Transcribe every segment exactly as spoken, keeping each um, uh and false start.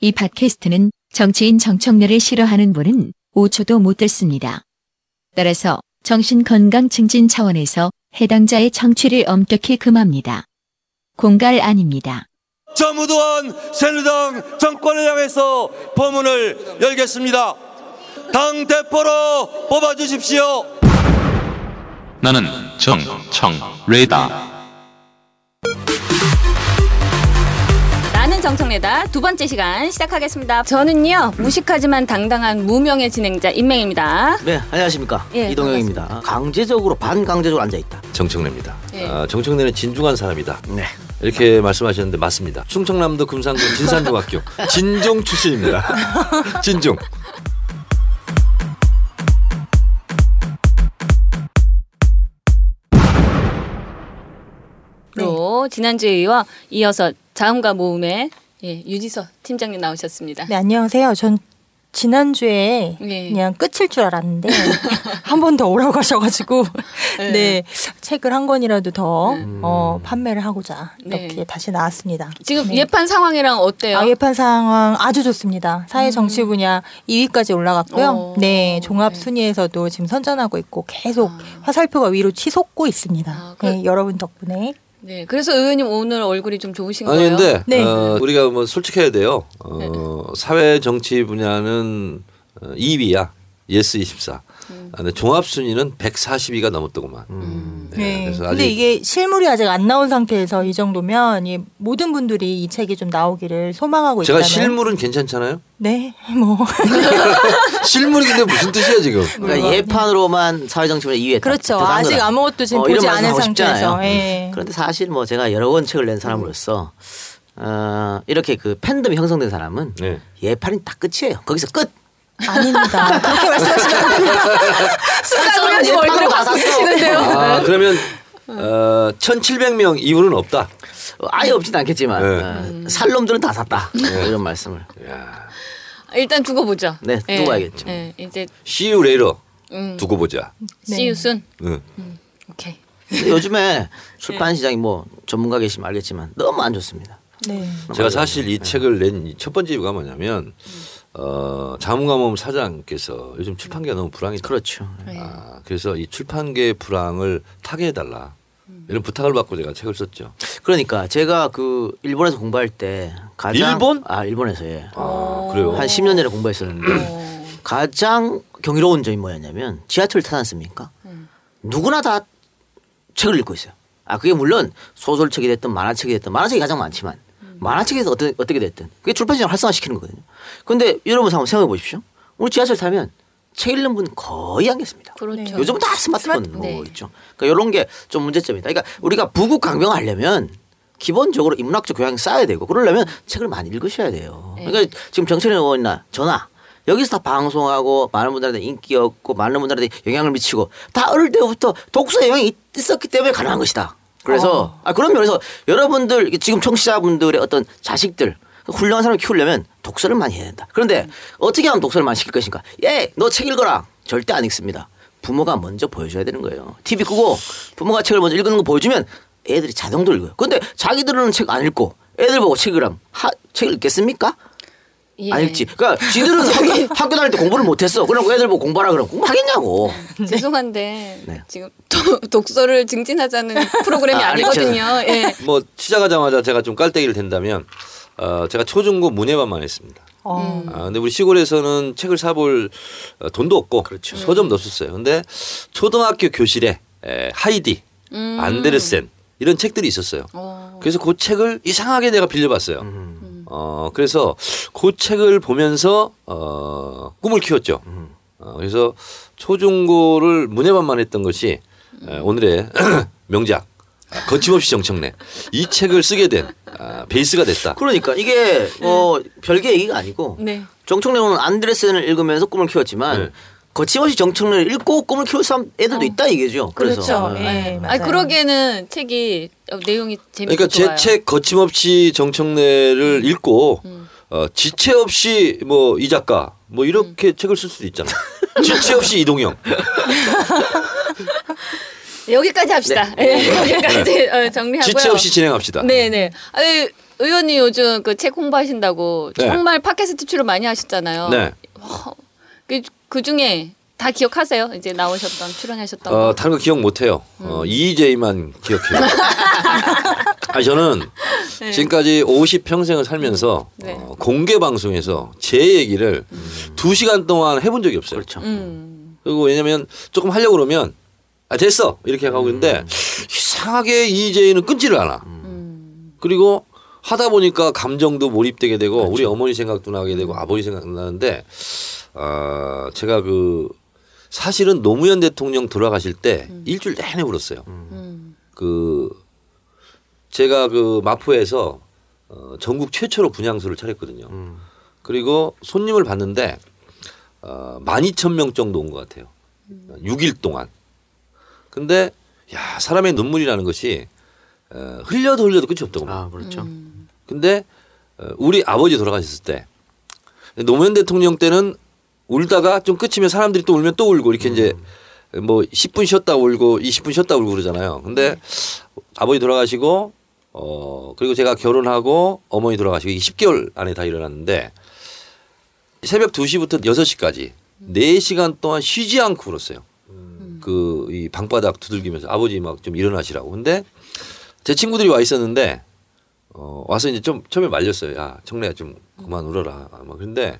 이 팟캐스트는 정치인 정청래를 싫어하는 분은 오 초도 못 듣습니다. 따라서 정신건강 증진 차원에서 해당자의 청취를 엄격히 금합니다. 공갈 아닙니다. 전무도한 새누리당 정권을 향해서 포문을 열겠습니다. 당 대표로 뽑아주십시오. 나는 정청래다. 나는 정청래다 두 번째 시간 시작하겠습니다. 저는요 무식하지만 당당한 무명의 진행자 임맹입니다. 네, 안녕하십니까. 예, 이동영입니다. 반갑습니다. 강제적으로 반강제적으로 앉아있다. 정청래입니다. 예. 아, 정청래는 진중한 사람이다. 네. 이렇게 말씀하셨는데 맞습니다. 충청남도 금산군 진산중학교 진종 출신입니다. 진종. 로 지난주에와 이어서 자음과모음의 예, 유지서 팀장님 나오셨습니다. 네, 안녕하세요. 전 지난주에 예. 그냥 끝일 줄 알았는데 한 번 더 오라고 하셔가지고 네. 네, 책을 한 권이라도 더 음. 어, 판매를 하고자 이렇게 네. 다시 나왔습니다. 지금 예판 상황이랑 어때요? 아, 예판 상황 아주 좋습니다. 사회 정치 분야 음. 이 위까지 올라갔고요. 오. 네, 종합 순위에서도 지금 선전하고 있고 계속 아. 화살표가 위로 치솟고 있습니다. 아, 그... 네, 여러분 덕분에. 네, 그래서 의원님 오늘 얼굴이 좀 좋으신 거예요? 아니, 근데 네. 어, 우리가 뭐 솔직해야 돼요. 어, 사회 정치 분야는 이 위야. 예스 이십사. 음. 아, 종합 순위는 백사십 위가 넘었더구만. 음. 네. 네. 그런데 이게 실물이 아직 안 나온 상태에서 이 정도면 이 모든 분들이 이 책이 좀 나오기를 소망하고 있다는. 제가 실물은 괜찮잖아요. 네, 뭐 실물이 근데 무슨 뜻이야 지금? 그러니까 예판으로만 사회정치면 이 위. 그렇죠. 아직 아무것도 지금 어, 보지 않은 상태에서. 예. 그런데 사실 뭐 제가 여러 권 책을 낸 사람으로서. 어, 이렇게 그 팬덤이 형성된 사람은 네. 예판이 딱 끝이에요. 거기서 끝. 아닙니다. 그렇게 말씀하시면 안 됩니다. 순간님 얼굴을 봤으시는데요. 아, 그러면 어, 천칠백 명 이후는 없다. 아예 없진 않겠지만 네. 어, 살놈들은 다 샀다. 네. 이런 말씀을. 야. 일단 두고 보죠. 네, 네. 두고 봐야겠죠. 네. 이제 See you later. 음. 두고 보자. 네. See you soon. 응. 음. 오케이. 요즘에 출판 시장이 뭐 전문가 계시면 알겠지만 너무 안 좋습니다. 네. 제가 사실 이 네. 책을 낸 첫 번째 이유가 뭐냐면. 음. 어, 자음과모음 사장께서 요즘 출판계가 너무 불황이다. 그렇죠. 네. 아, 그래서 이 출판계의 불황을 타개해달라 이런 부탁을 받고 제가 책을 썼죠. 그러니까 제가 그 일본에서 공부할 때 가장 일본? 아 일본에서 예. 아, 그래요? 한 십 년 전에 공부했었는데 가장 경이로운 점이 뭐였냐면 지하철 타지 않습니까? 음. 누구나 다 책을 읽고 있어요. 아 그게 물론 소설책이 됐든 만화책이 됐든 만화책이 가장 많지만. 만화책에서 어떻게, 어떻게 됐든 그게 출판시장을 활성화시키는 거거든요. 그런데 여러분 한번 생각해 보십시오. 우리 지하철 타면 책 읽는 분 거의 안 계십니다. 그렇죠. 요즘은 다 스마트폰 스마트, 뭐 네. 있죠. 그러니까 이런 게 좀 문제점이다. 그러니까 우리가 부국 강병하려면 기본적으로 인문학적 교양이 쌓아야 되고 그러려면 책을 많이 읽으셔야 돼요. 그러니까 네. 지금 정청래 의원이나 저나 여기서 다 방송하고 많은 분들한테 인기 없고 많은 분들한테 영향을 미치고 다 어릴 때부터 독서의 영향이 있었기 때문에 가능한 것이다. 그래서 어. 아 그런 면에서 여러분들 지금 청취자분들의 어떤 자식들 훌륭한 사람을 키우려면 독서를 많이 해야 된다. 그런데 음. 어떻게 하면 독서를 많이 시킬 것인가? 예, 너 책 읽어라. 절대 안 읽습니다. 부모가 먼저 보여줘야 되는 거예요. 티비 끄고 부모가 책을 먼저 읽는 거 보여주면 애들이 자동으로 읽어요. 그런데 자기들은 책 안 읽고 애들 보고 책 읽으라면 하, 책 읽겠습니까? 예. 안 읽지. 그러니까 지들은 학교, 학교 다닐 때 공부를 못했어. 그럼 애들 보고 공부하라 그러면 공부하겠냐고. 네. 죄송한데 네. 지금 도, 독서를 증진하자는 프로그램이 아, 아니거든요. 예. 뭐 시작하자마자 제가 좀 깔때기를 댄다면 어, 제가 초중고 문예반만 했습니다. 어. 아, 근데 우리 시골에서는 책을 사볼 돈도 없고 그렇죠. 서점도 없었어요. 근데 초등학교 교실에 에, 하이디, 음. 안드레센 이런 책들이 있었어요. 어. 그래서 그 책을 이상하게 내가 빌려봤어요. 음. 어 그래서 그 책을 보면서 어, 꿈을 키웠죠. 어, 그래서 초중고를 문예반만 했던 것이 에, 오늘의 명작 아, 거침없이 정청래 이 책을 쓰게 된 아, 베이스가 됐다. 그러니까 이게 어, 별개 얘기가 아니고 네. 정청래는 안드레센을 읽으면서 꿈을 키웠지만. 네. 거침없이 정청래를 읽고 꿈을 키울 사람 애들도 어. 있다 이게죠. 그래서. 그렇죠. 네. 아 그러기에는 책이 내용이 재밌고 그러니까 제 책 거침없이 정청래를 읽고 음. 어, 지체 없이 뭐 이 작가 뭐 이렇게 음. 책을 쓸 수도 있잖아. 지체 없이 이동영. 여기까지 합시다. 네. 네. 여기까지 정리하고요. 지체 없이 진행합시다. 네네. 아니, 의원님 요즘 그 책 홍보하신다고 네. 정말 팟캐스트 출연 많이 하셨잖아요. 네. 그, 그 중에 다 기억하세요? 이제 나오셨던 출연하셨던. 어, 거. 다른 거 기억 못해요. 음. 어, 이이제이만 기억해요. 아 저는 네. 지금까지 오십 평생을 살면서 네. 어, 공개 방송에서 제 얘기를 두 음. 시간 동안 해본 적이 없어요. 그렇죠. 음. 그리고 왜냐하면 조금 하려고 그러면 아, 됐어 이렇게 하고 있는데 음. 이상하게 이이제이는 끊지를 않아. 음. 그리고 하다 보니까 감정도 몰입되게 되고 그렇죠. 우리 어머니 생각도 나게 되고 아버지 생각도 나는데 어, 제가 그 사실은 노무현 대통령 돌아가실 때 음. 일주일 내내 울었어요. 음. 그 제가 그 마포에서 어, 전국 최초로 분향소를 차렸거든요. 음. 그리고 손님을 봤는데 어, 만 이천 명 정도 온 것 같아요. 음. 육 일 동안. 근데 야 사람의 눈물이라는 것이 어, 흘려도 흘려도 끝이 없더군요. 아 그렇죠. 음. 근데 어, 우리 아버지 돌아가셨을 때 노무현 대통령 때는 울다가 좀 끝이면 사람들이 또 울면 또 울고 이렇게 음. 이제 뭐 십 분 쉬었다 울고 이십 분 쉬었다 울고 그러잖아요. 근데 네. 아버지 돌아가시고 어 그리고 제가 결혼하고 어머니 돌아가시고 십 개월 안에 다 일어났는데 새벽 두 시부터 여섯 시까지 네 시간 동안 쉬지 않고 울었어요. 음. 그 이 방바닥 두들기면서 아버지 막 좀 일어나시라고. 근데 제 친구들이 와 있었는데 어 와서 이제 좀 처음에 말렸어요. 야 청래야 좀 그만 울어라. 막 근데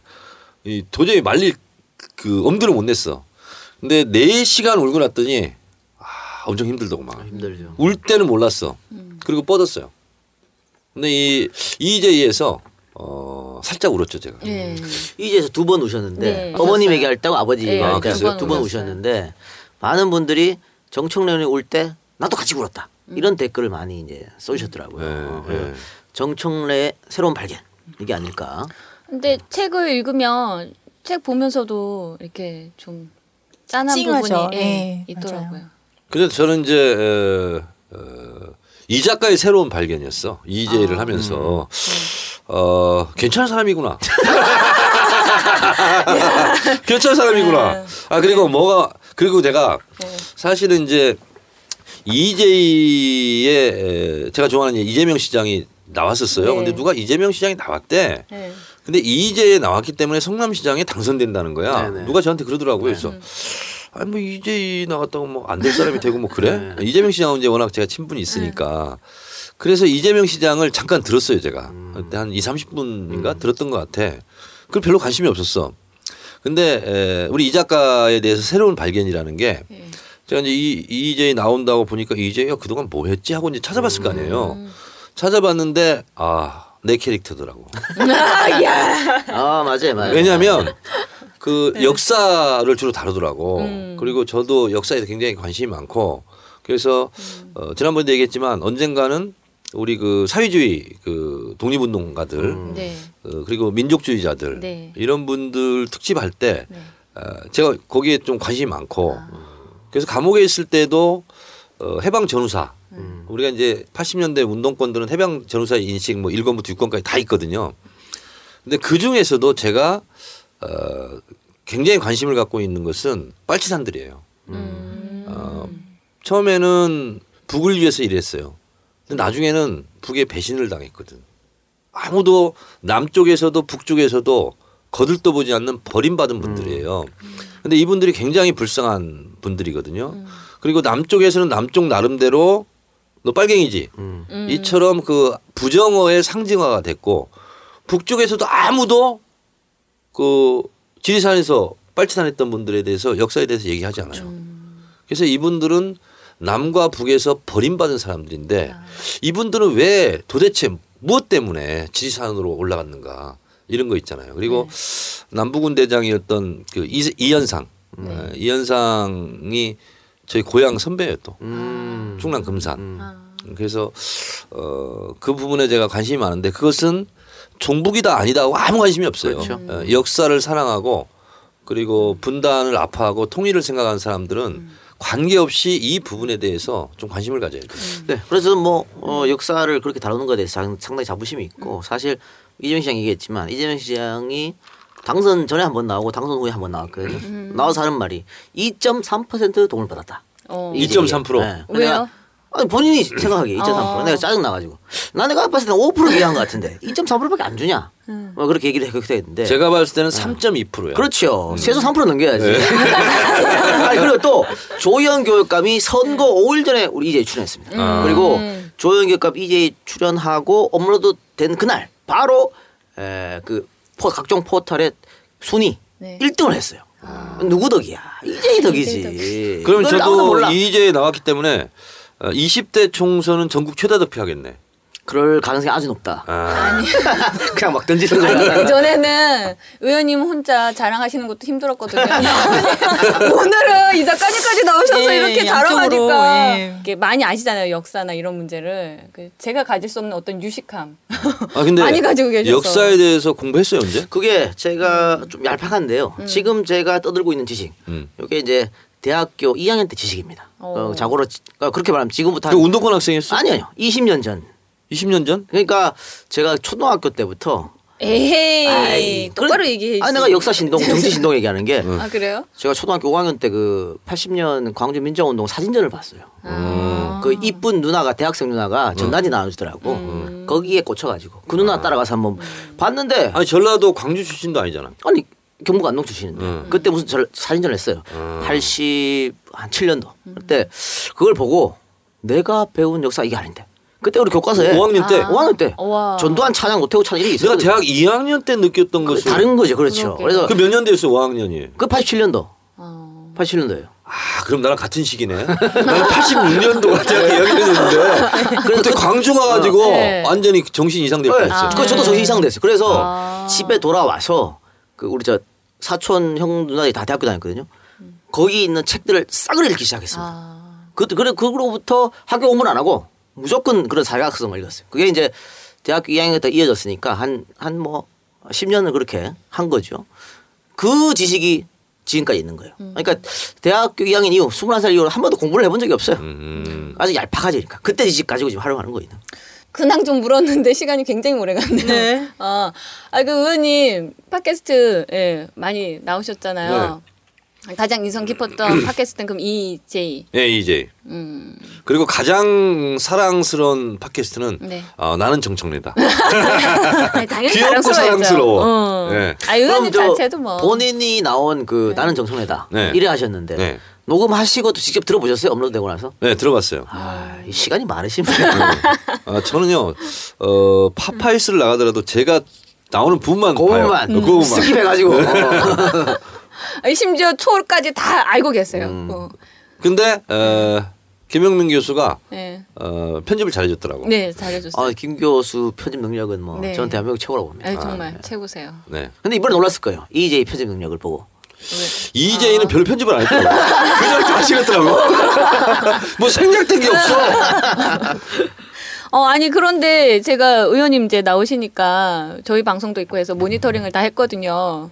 이 도저히 말릴 그 엄두를 못 냈어. 근데 네 시간 울고 났더니 아, 엄청 힘들더구만. 힘들죠. 울 때는 몰랐어. 음. 그리고 뻗었어요. 근데 이 이이제이에서 어, 살짝 울었죠 제가. 네. 이이제이에서 두 번 우셨는데 네. 어머님 얘기할 때고 아버지 네. 얘기할 때 두 번 아, 우셨는데 많은 분들이 정청래 의원이 울 때 나도 같이 울었다. 이런 댓글을 많이 이제 쏘셨더라고요. 네, 네. 정청래의 새로운 발견 이게 아닐까. 근데 책을 읽으면 책 보면서도 이렇게 좀 짠한 찡하죠. 부분이 예, 네, 있더라고요. 근데 저는 이제 에, 에, 이 작가의 새로운 발견이었어. 이이제이를 아, 하면서 음. 어, 괜찮은 사람이구나. 괜찮은 사람이구나. 아 그리고 뭐가 그리고 내가 사실은 이제 이이제이의 제가 좋아하는 이재명 시장이 나왔었어요. 근데 네. 누가 이재명 시장이 나왔대. 네. 근데 이이제이에 나왔기 때문에 성남시장에 당선된다는 거야. 네네. 누가 저한테 그러더라고요. 그래서 음. 아니 뭐 이이제이 나갔다고 뭐 안 될 사람이 되고 뭐 그래? 네. 이재명 시장은 이제 워낙 제가 친분이 있으니까 네. 그래서 이재명 시장을 잠깐 들었어요 제가. 음. 그때 한 이삼십 분인가 음. 들었던 것 같아. 그걸 별로 관심이 없었어. 근데 에, 우리 이 작가에 대해서 새로운 발견이라는 게 네. 제가 이제 이, 이이제이 나온다고 보니까 이이제이가 그동안 뭐 했지 하고 이제 찾아봤을 음. 거 아니에요. 음. 찾아봤는데 아. 내 캐릭터더라고. 아 맞아요, 맞아요. 왜냐하면 그 네. 역사를 주로 다루더라고. 음. 그리고 저도 역사에 굉장히 관심이 많고 그래서 음. 어, 지난번에도 얘기했지만 언젠가는 우리 그 사회주의 그 독립운동가들 음. 네. 어, 그리고 민족주의자들 네. 이런 분들 특집할 때 네. 어, 제가 거기에 좀 관심이 많고 아. 그래서 감옥에 있을 때도 어, 해방전후사 음. 우리가 이제 팔십 년대 운동권들은 해방전후사의 인식 뭐 일 권부터 육 권까지 다 있거든요. 근데 그 중에서도 제가 어, 굉장히 관심을 갖고 있는 것은 빨치산들이에요. 음. 어, 처음에는 북을 위해서 일했어요. 근데 나중에는 북에 배신을 당했거든. 아무도 남쪽에서도 북쪽에서도 거들떠보지 않는 버림받은 분들이에요. 근데 이분들이 굉장히 불쌍한 분들이거든요. 음. 그리고 남쪽에서는 남쪽 나름대로 너 빨갱이지 음. 이처럼 그 부정어의 상징화가 됐고 북쪽에서도 아무도 그 지리산에서 빨치산했던 분들에 대해서 역사에 대해서 얘기하지 않아요. 음. 그래서 이분들은 남과 북에서 버림받은 사람들인데 아. 이분들은 왜 도대체 무엇 때문에 지리산으로 올라갔는가 이런 거 있잖아요. 그리고 네. 남부군 대장이었던 그 이, 이현상 네. 이현상이 저희 고향 선배예요 또 음. 충남 금산. 음. 그래서 어, 그 부분에 제가 관심이 많은데 그것은 종북이다 아니다 하고 아무 관심이 없어요. 그렇죠. 음. 역사를 사랑하고 그리고 분단을 아파하고 통일을 생각하는 사람들은 음. 관계없이 이 부분에 대해서 좀 관심을 가져야 돼요. 음. 네. 그래서 뭐 어, 역사를 그렇게 다루는 것에 대해서 상당히 자부심이 있고 사실 이재명 시장 얘기했지만 이재명 시장이 당선 전에 한번 나오고 당선 후에 한번 나왔거든요. 음. 나와서 하는 말이 이 점 삼 퍼센트 도움을 받았다. 어. 이 점 삼 퍼센트? 네. 왜요? 아니 본인이 생각하기에 이 점 삼 퍼센트 어. 내가 짜증나가지고 나 내가 아팠을 때 오 퍼센트 이하인 것 같은데 이 점 사 퍼센트밖에 안 주냐 음. 뭐 그렇게 얘기를 했는데 제가 봤을 때는 삼 점 이 퍼센트예요. 그렇죠. 음. 세수 삼 퍼센트 넘겨야지. 네. 아니, 그리고 또 조현 교육감이 선거 오 일 전에 우리 이제이 출연했습니다. 음. 그리고 조현 교육감 이제이 출연하고 업로드 된 그날 바로 에, 그 포, 각종 포털의 순위 네. 일 등을 했어요. 아. 누구 덕이야? 이제이 덕이지. 그럼 저도 이제이 나왔기 때문에 이십 대 총선은 전국 최다 득표하겠네. 그럴 가능성이 아주 높다. 아. 아니 그냥 막 던지는 거야. 그전에는 의원님 혼자 자랑하시는 것도 힘들었거든요. 오늘은 이 작가님까지 나오셔서 예, 이렇게 자랑하니까 예. 이게 많이 아시잖아요. 역사나 이런 문제를. 제가 가질 수 없는 어떤 유식함 아, 근데 많이 가지고 계셔서. 역사에 대해서 공부했어요 언제? 그게 제가 좀 얄팍한데요. 음. 지금 제가 떠들고 있는 지식 음. 이게 이제 대학교 이 학년 때 지식입니다. 어, 자고로 그렇게 말하면 지금부터 한 운동권 학생이었어? 아니요. 아니요. 이십 년 전. 이십 년 전? 그러니까 제가 초등학교 때부터 에헤이 아이, 똑바로 그래, 얘기해 아 내가 역사신동 정치신동 얘기하는 게 아 그래요? 제가 초등학교 오 학년 때 그 팔십 년 광주 민주화운동 사진전을 봤어요. 아. 그 이쁜 누나가 대학생 누나가 전단지 음. 나눠주더라고. 음. 거기에 꽂혀가지고 그 누나 따라가서 한번 음. 봤는데 아니 전라도 광주 출신도 아니잖아. 아니 경북 안동 출신인데 음. 그때 무슨 절, 사진전을 했어요. 음. 팔십칠 년도 그때 그걸 보고 내가 배운 역사 이게 아닌데 그때 우리 교과서에 오 학년 때, 아. 오 학년 때 우와. 전두환 찬양, 노태우 찬양 이런 게 있어요. 내가 대학 이 학년 때 느꼈던 것이 다른 거죠, 그렇죠. 그래서 그 몇 년도였어요, 오 학년이? 그 팔십칠 년도, 어. 팔십칠 년도예요. 아, 그럼 나랑 같은 시기네. 나는 팔십육 년도가 제가 이야기를 했는데 그때 광주 가가지고 어. 네. 완전히 정신 이상될 네. 뻔했어요. 아. 그 저도 정신 이상됐어요. 그래서 아. 집에 돌아와서 그 우리 저 사촌 형 누나들이 다 대학교 다녔거든요. 음. 거기 있는 책들을 싹을 읽기 시작했습니다. 아. 그때 그래 그로부터 학교 공부를 안 하고. 무조건 그런 사각성을 읽었어요. 그게 이제 대학교 이 학년 때 이어졌으니까 한, 한 뭐 십 년을 그렇게 한 거죠. 그 지식이 지금까지 있는 거예요. 그러니까 대학교 이 학년 이후 스물한 살 이후로 한 번도 공부를 해본 적이 없어요. 아주 얄팍하지니까. 그때 지식 가지고 지금 활용하는 거예요. 근황 좀 물었는데 시간이 굉장히 오래 갔네요. 네. 아, 아, 그 의원님 팟캐스트 예, 많이 나오셨잖아요. 네. 가장 인상 깊었던 팟캐스트는 그럼 이이제이. 네, 이이제이. 음. 그리고 가장 사랑스러운 팟캐스트는 네. 어, 나는 정청래다. 네, 당연히 귀엽고 사랑스러워. 어. 네. 아, 의원님 자체도 뭐. 본인이 나온 그 네. 나는 정청래다. 네. 이래 하셨는데. 네. 녹음하시고 또 직접 들어보셨어요? 업로드되고 나서? 네, 들어봤어요. 아, 이 시간이 많으시면. 아, 저는요, 어, 파파이스를 나가더라도 제가 나오는 부분만. 그 부분만. 음. 그 부분만. 스킵해가지고. 어. 심지어 초월까지 다 알고 계세요. 음. 어. 근데 어, 김영민 교수가 네. 어, 편집을 잘해줬더라고요. 네, 잘해줬어요. 아, 김 교수 편집 능력은 뭐 네. 저는 대한민국 최고라고 봅니다. 아니, 정말 아, 네. 최고세요. 네. 근데 이번에 놀랐을 거예요. 이이제이 편집 능력을 보고. 이이제이는 아. 별로 편집을 안 했더라고요. 그냥 다 시켰더라고. 뭐 생략된 게 없어. 어 아니 그런데 제가 의원님 이제 나오시니까 저희 방송도 있고 해서 모니터링을 다 했거든요.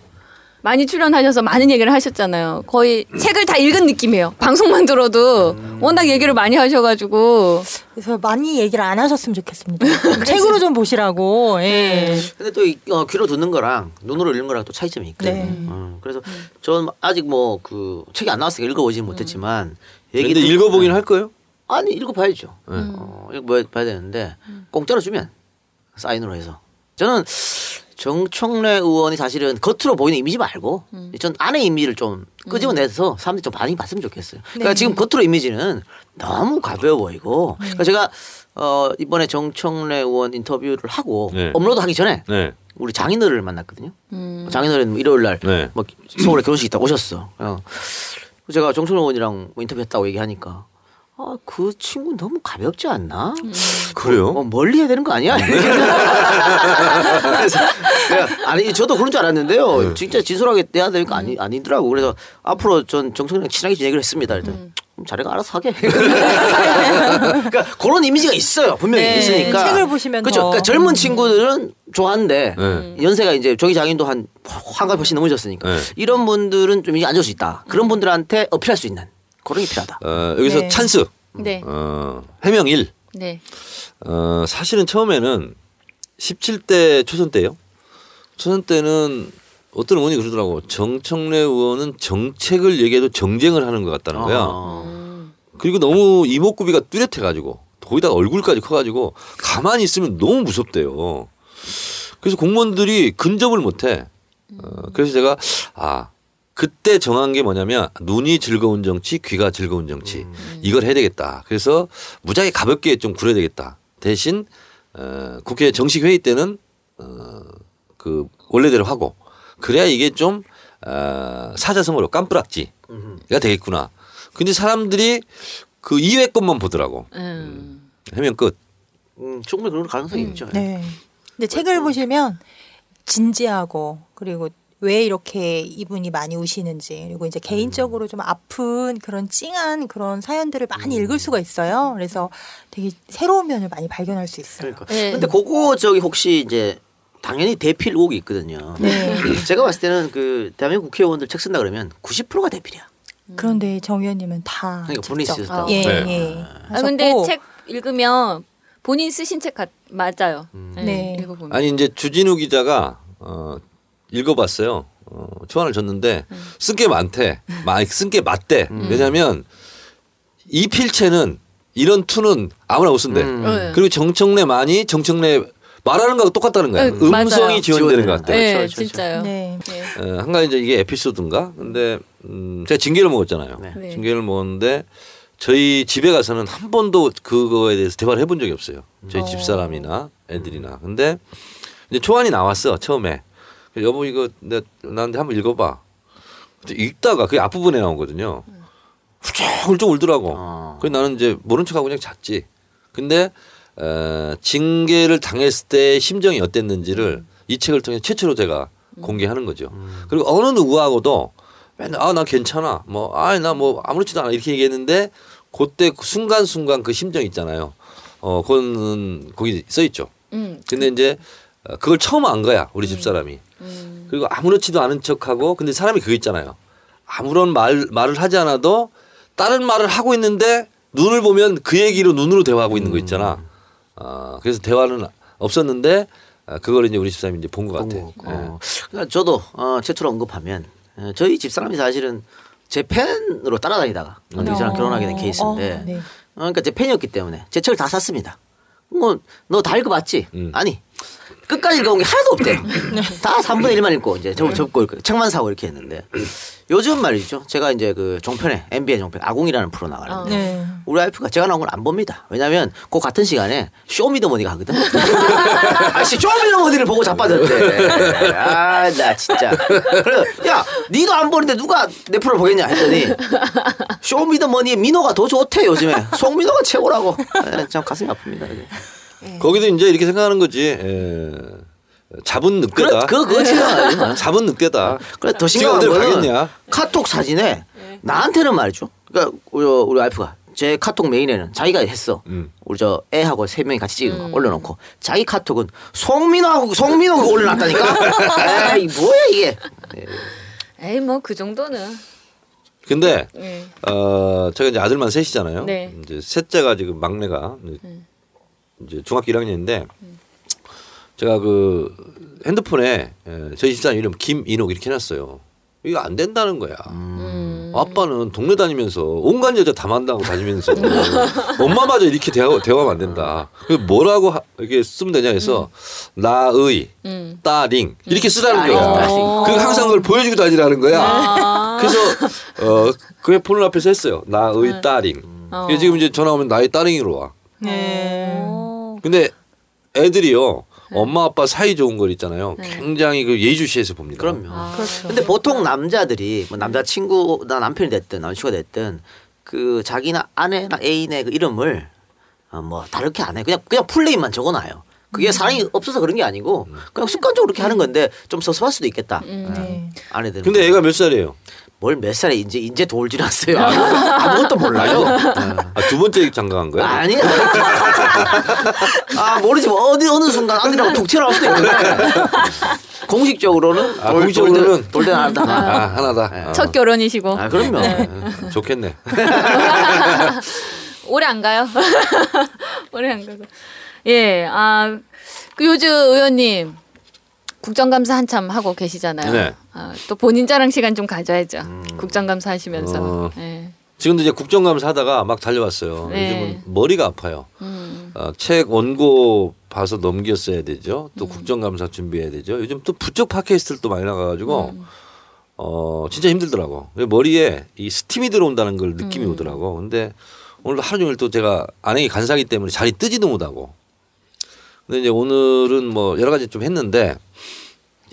많이 출연하셔서 많은 얘기를 하셨잖아요. 거의 책을 다 읽은 느낌이에요. 방송만 들어도 워낙 얘기를 많이 하셔가지고 그래서 많이 얘기를 안 하셨으면 좋겠습니다. 책으로 좀 보시라고. 예. 근데 또 이, 어, 귀로 듣는 거랑 눈으로 읽는 거랑 또 차이점이 있거든요. 네. 어, 그래서 음. 저는 아직 뭐 그 책이 안 나왔으니까 읽어보진 음. 못했지만 얘기 근데 읽어보긴 할 거예요? 아니 읽어봐야죠. 음. 어, 읽어봐야 되는데 음. 공짜로 주면 사인으로 해서 저는. 정청래 의원이 사실은 겉으로 보이는 이미지 말고 음. 전 안의 이미지를 좀 끄집어내서 사람들이 좀 반응이 봤으면 좋겠어요. 그러니까 네. 지금 겉으로 이미지는 너무 가벼워 보이고 네. 그러니까 제가 어 이번에 정청래 의원 인터뷰를 하고 네. 업로드하기 전에 네. 우리 장인어른을 만났거든요. 음. 장인어른 일요일 날 네. 막 서울에 결혼식 있다 오셨어. 어. 제가 정청래 의원이랑 뭐 인터뷰했다고 얘기하니까 아, 그 친구 너무 가볍지 않나? 음. 그래요? 어, 멀리 해야 되는 거 아니야? 그래서, 아니 저도 그런 줄 알았는데요. 네. 진짜 진솔하게 내야 되는 거 아니, 아니더라고. 그래서 앞으로 전 정청래랑 친하게 지내기로 했습니다. 일단 음. 자네가 알아서 하게. 그러니까 그런 이미지가 있어요. 분명히 네. 있으니까. 책을 보시면 그렇죠. 그러니까 젊은 친구들은 좋아한데 네. 연세가 이제 저기 장인도 한 한갑 훨씬 넘어졌으니까 네. 이런 분들은 좀 이제 안 좋을 수 있다. 그런 분들한테 어필할 수 있는. 그런 게 필요하다. 어, 여기서 네. 찬스. 네. 어, 해명 일. 네. 어, 사실은 처음에는 십칠 대 초선 때요. 초선 때는 어떤 의원이 그러더라고. 정청래 의원은 정책을 얘기해도 정쟁을 하는 것 같다는 거야. 아. 그리고 너무 이목구비가 뚜렷해가지고 거기다가 얼굴까지 커가지고 가만히 있으면 너무 무섭대요. 그래서 공무원들이 근접을 못해. 어, 그래서 제가 아 그때 정한 게 뭐냐면 눈이 즐거운 정치, 귀가 즐거운 정치. 음. 이걸 해야 되겠다. 그래서 무지하게 가볍게 좀 굴어야 되겠다. 대신 어, 국회 정식 회의 때는 어, 그 원래대로 하고 그래야 이게 좀 어, 사자성어로 깜뿌락지가 되겠구나. 근데 사람들이 그 이외 것만 보더라고. 음. 해면 끝. 음, 충분히 그럴 가능성이 음. 있죠. 네. 근데 책을 보시면 진지하고 그리고 왜 이렇게 이분이 많이 우시는지 그리고 이제 개인적으로 좀 아픈 그런 찡한 그런 사연들을 많이 음. 읽을 수가 있어요. 그래서 되게 새로운 면을 많이 발견할 수 있어요. 그러니까. 네. 근데 그거 저기 혹시 이제 당연히 대필 의혹이 있거든요. 네. 제가 봤을 때는 그 대한민국 국회의원들 책 쓴다 그러면 구십 퍼센트가 대필이야. 그런데 정 의원님은 다 그러니까 본인이 쓰셨다. 아, 예, 예. 아, 근데 책 읽으면 본인 쓰신 책 같, 맞아요. 음. 네. 네. 읽어보면. 아니 이제 주진우 기자가 어, 읽어봤어요. 어, 초안을 줬는데 음. 쓴 게 많대. 쓴 게 맞대. 음. 왜냐하면 이 필체는 이런 투는 아무나 못 쓴대. 음. 음. 그리고 정청래 많이 정청래 말하는 거하고 똑같다는 거야. 음, 음성이 지원되는 것 같아요. 네, 그렇죠, 그렇죠. 진짜요. 네. 네. 한 가지 이제 이게 에피소드인가? 근데 음, 제가 징계를 먹었잖아요. 네. 징계를 먹었는데 저희 집에 가서는 한 번도 그거에 대해서 대화를 해본 적이 없어요. 저희 음. 집사람이나 애들이나. 근데 이제 초안이 나왔어 처음에. 여보 이거 내 나한테 한번 읽어봐. 읽다가 그게 앞부분에 나오거든요. 훌쩍훌쩍 울더라고. 아. 그래서 나는 이제 모른 척하고 그냥 잤지. 근데 어, 징계를 당했을 때 심정이 어땠는지를 음. 이 책을 통해 최초로 제가 음. 공개하는 거죠. 음. 그리고 어느 누구하고도 맨날 아 나 괜찮아 뭐 아 나 뭐 아무렇지도 않아 이렇게 얘기했는데 그때 순간순간 그 심정 있잖아요. 어 그건 거기 써 있죠. 음. 근데 이제 그걸 처음 안 거야 우리 집사람이. 음. 그리고 아무렇지도 않은 척하고 근데 사람이 그거 있잖아요. 아무런 말 말을 하지 않아도 다른 말을 하고 있는데 눈을 보면 그 얘기로 눈으로 대화하고 있는 거 있잖아. 어, 그래서 대화는 없었는데 그걸 이제 우리 집사람이 이제 본 것 같아. 어, 어. 예. 그러니까 저도 어, 최초로 언급하면 저희 집사람이 사실은 제 팬으로 따라다니다가 음. 저랑 결혼하게 된 케이스인데 어, 네. 그러니까 제 팬이었기 때문에 제 책을 다 샀습니다. 뭐 너 다 읽어봤지? 음. 아니. 끝까지 읽어본 게 하나도 없대요. 다 삼분의 일만 읽고 이제 저 접고 읽고 책만 사고 이렇게 했는데 요즘 말이죠. 제가 이제 그 종편에 엠비에이 종편 아공이라는 프로 나가는데 아, 네. 우리 와이프가 제가 나온 걸 안 봅니다. 왜냐하면 그 같은 시간에 쇼미더머니가 하거든. 아씨 쇼미더머니를 보고 자빠졌대. 아 나 진짜. 그래 야 니도 안 보는데 누가 내 프로를 보겠냐 했더니 쇼미더머니의 민호가 더 좋대 요즘에. 송민호가 최고라고. 아, 참 가슴이 아픕니다. 이제. 거기도 이제 이렇게 생각하는 거지. 에... 잡은 늑대다. 그거 그거 지금 잡은 늑대다. 그래 더 심각한 거는 카톡 사진에 네. 나한테는 말이죠. 그러니까 우리, 우리 와이프가 제 카톡 메인에는 자기가 했어. 음. 우리 저 애하고 세 명이 같이 찍은 거 음. 올려놓고 자기 카톡은 송민호하고 송민호 올려놨다니까. 에이 뭐야 이게. 에이 뭐 그 정도는. 근데 네. 어, 제가 이제 아들만 셋이잖아요. 네. 이제 셋째가 지금 막내가. 음. 이제 중학교 일 학년인데 음. 제가 그 핸드폰에 저희 집사람 이름 김인옥 이렇게 해놨어요. 이거 안 된다는 거야. 음. 아빠는 동네 다니면서 온갖 여자 다 만나고 다니면서 엄마마저 이렇게 대화, 대화하면 안 된다. 그래서 뭐라고 하, 이렇게 쓰면 되냐 해서 음. 나의 음. 따링 이렇게 쓰라는 거야. 그리고 항상 그걸 보여주고 다니라는 거야. 아. 그래서 어, 그게 폰을 앞에서 했어요. 나의 따링. 음. 어. 지금 이제 전화 오면 나의 따링으로 와. 네. 근데 애들이요 네. 엄마 아빠 사이 좋은 걸 있잖아요. 네. 굉장히 그 예의주시해서 봅니다. 그럼요. 아, 그렇죠. 근데 보통 남자들이 뭐 남자친구, 나 남편이 됐든 남친구가 됐든 그 자기나 아내나 애인의 그 이름을 어 뭐 다르게 안 해. 그냥 그냥 플레임만 적어놔요. 그게 음. 사랑이 없어서 그런 게 아니고 그냥 습관적으로 그렇게 하는 건데 좀 섭섭할 수도 있겠다. 음. 네. 아내들. 근데 애가 몇 살이에요? 뭘 몇 살에 이제 이제 돌질 않았어요. 아무것도 몰라요. 아, 두 번째 장가간 거야? 아니야. 아 모르지 뭐 어디 어느 순간 아들이랑 독채를 할 수도 있는데 공식적으로는 아, 돌, 공식적으로는 돌대 하나다. 아, 하나다. 첫 결혼이시고. 아 그럼요. 네. 좋겠네. 오래 안 가요. 오래 안 가고. 예. 아 그 요즘 의원님. 국정감사 한참 하고 계시잖아요. 네. 아, 또 본인 자랑 시간 좀 가져야죠. 음. 국정감사 하시면서. 어. 네. 지금도 이제 국정감사 하다가 막 달려왔어요. 네. 요즘은 머리가 아파요. 음. 어, 책 원고 봐서 넘겼어야 되죠. 또 음. 국정감사 준비해야 되죠. 요즘 또 부쩍 팟캐스트를 또 많이 나가가지고 음. 어, 진짜 힘들더라고. 머리에 이 스팀이 들어온다는 걸 느낌이 음. 오더라고. 근데 오늘 하루 종일 또 제가 안행이 간사기 때문에 자리 뜨지도 못하고. 근데 이제 오늘은 뭐 여러 가지 좀 했는데,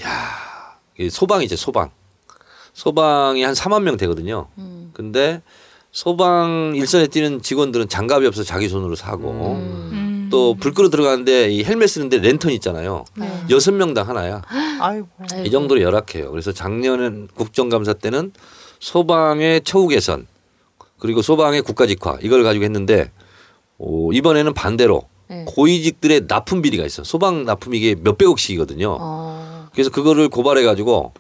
야, 소방이죠, 소방. 소방이 한 사만 명 되거든요. 음. 근데 소방 일선에 뛰는 직원들은 장갑이 없어서 자기 손으로 사고 음. 또 불 끄러 들어가는데 이 헬멧 쓰는데 랜턴 있잖아요. 음. 여섯 명당 하나야. 아이고. 이 정도로 열악해요. 그래서 작년 국정감사 때는 소방의 처우 개선 그리고 소방의 국가직화 이걸 가지고 했는데 오, 이번에는 반대로 네. 고위직들의 납품 비리가 있어. 소방 납품 이게 몇백억씩이거든요. 아. 그래서 그거를 고발해 가지고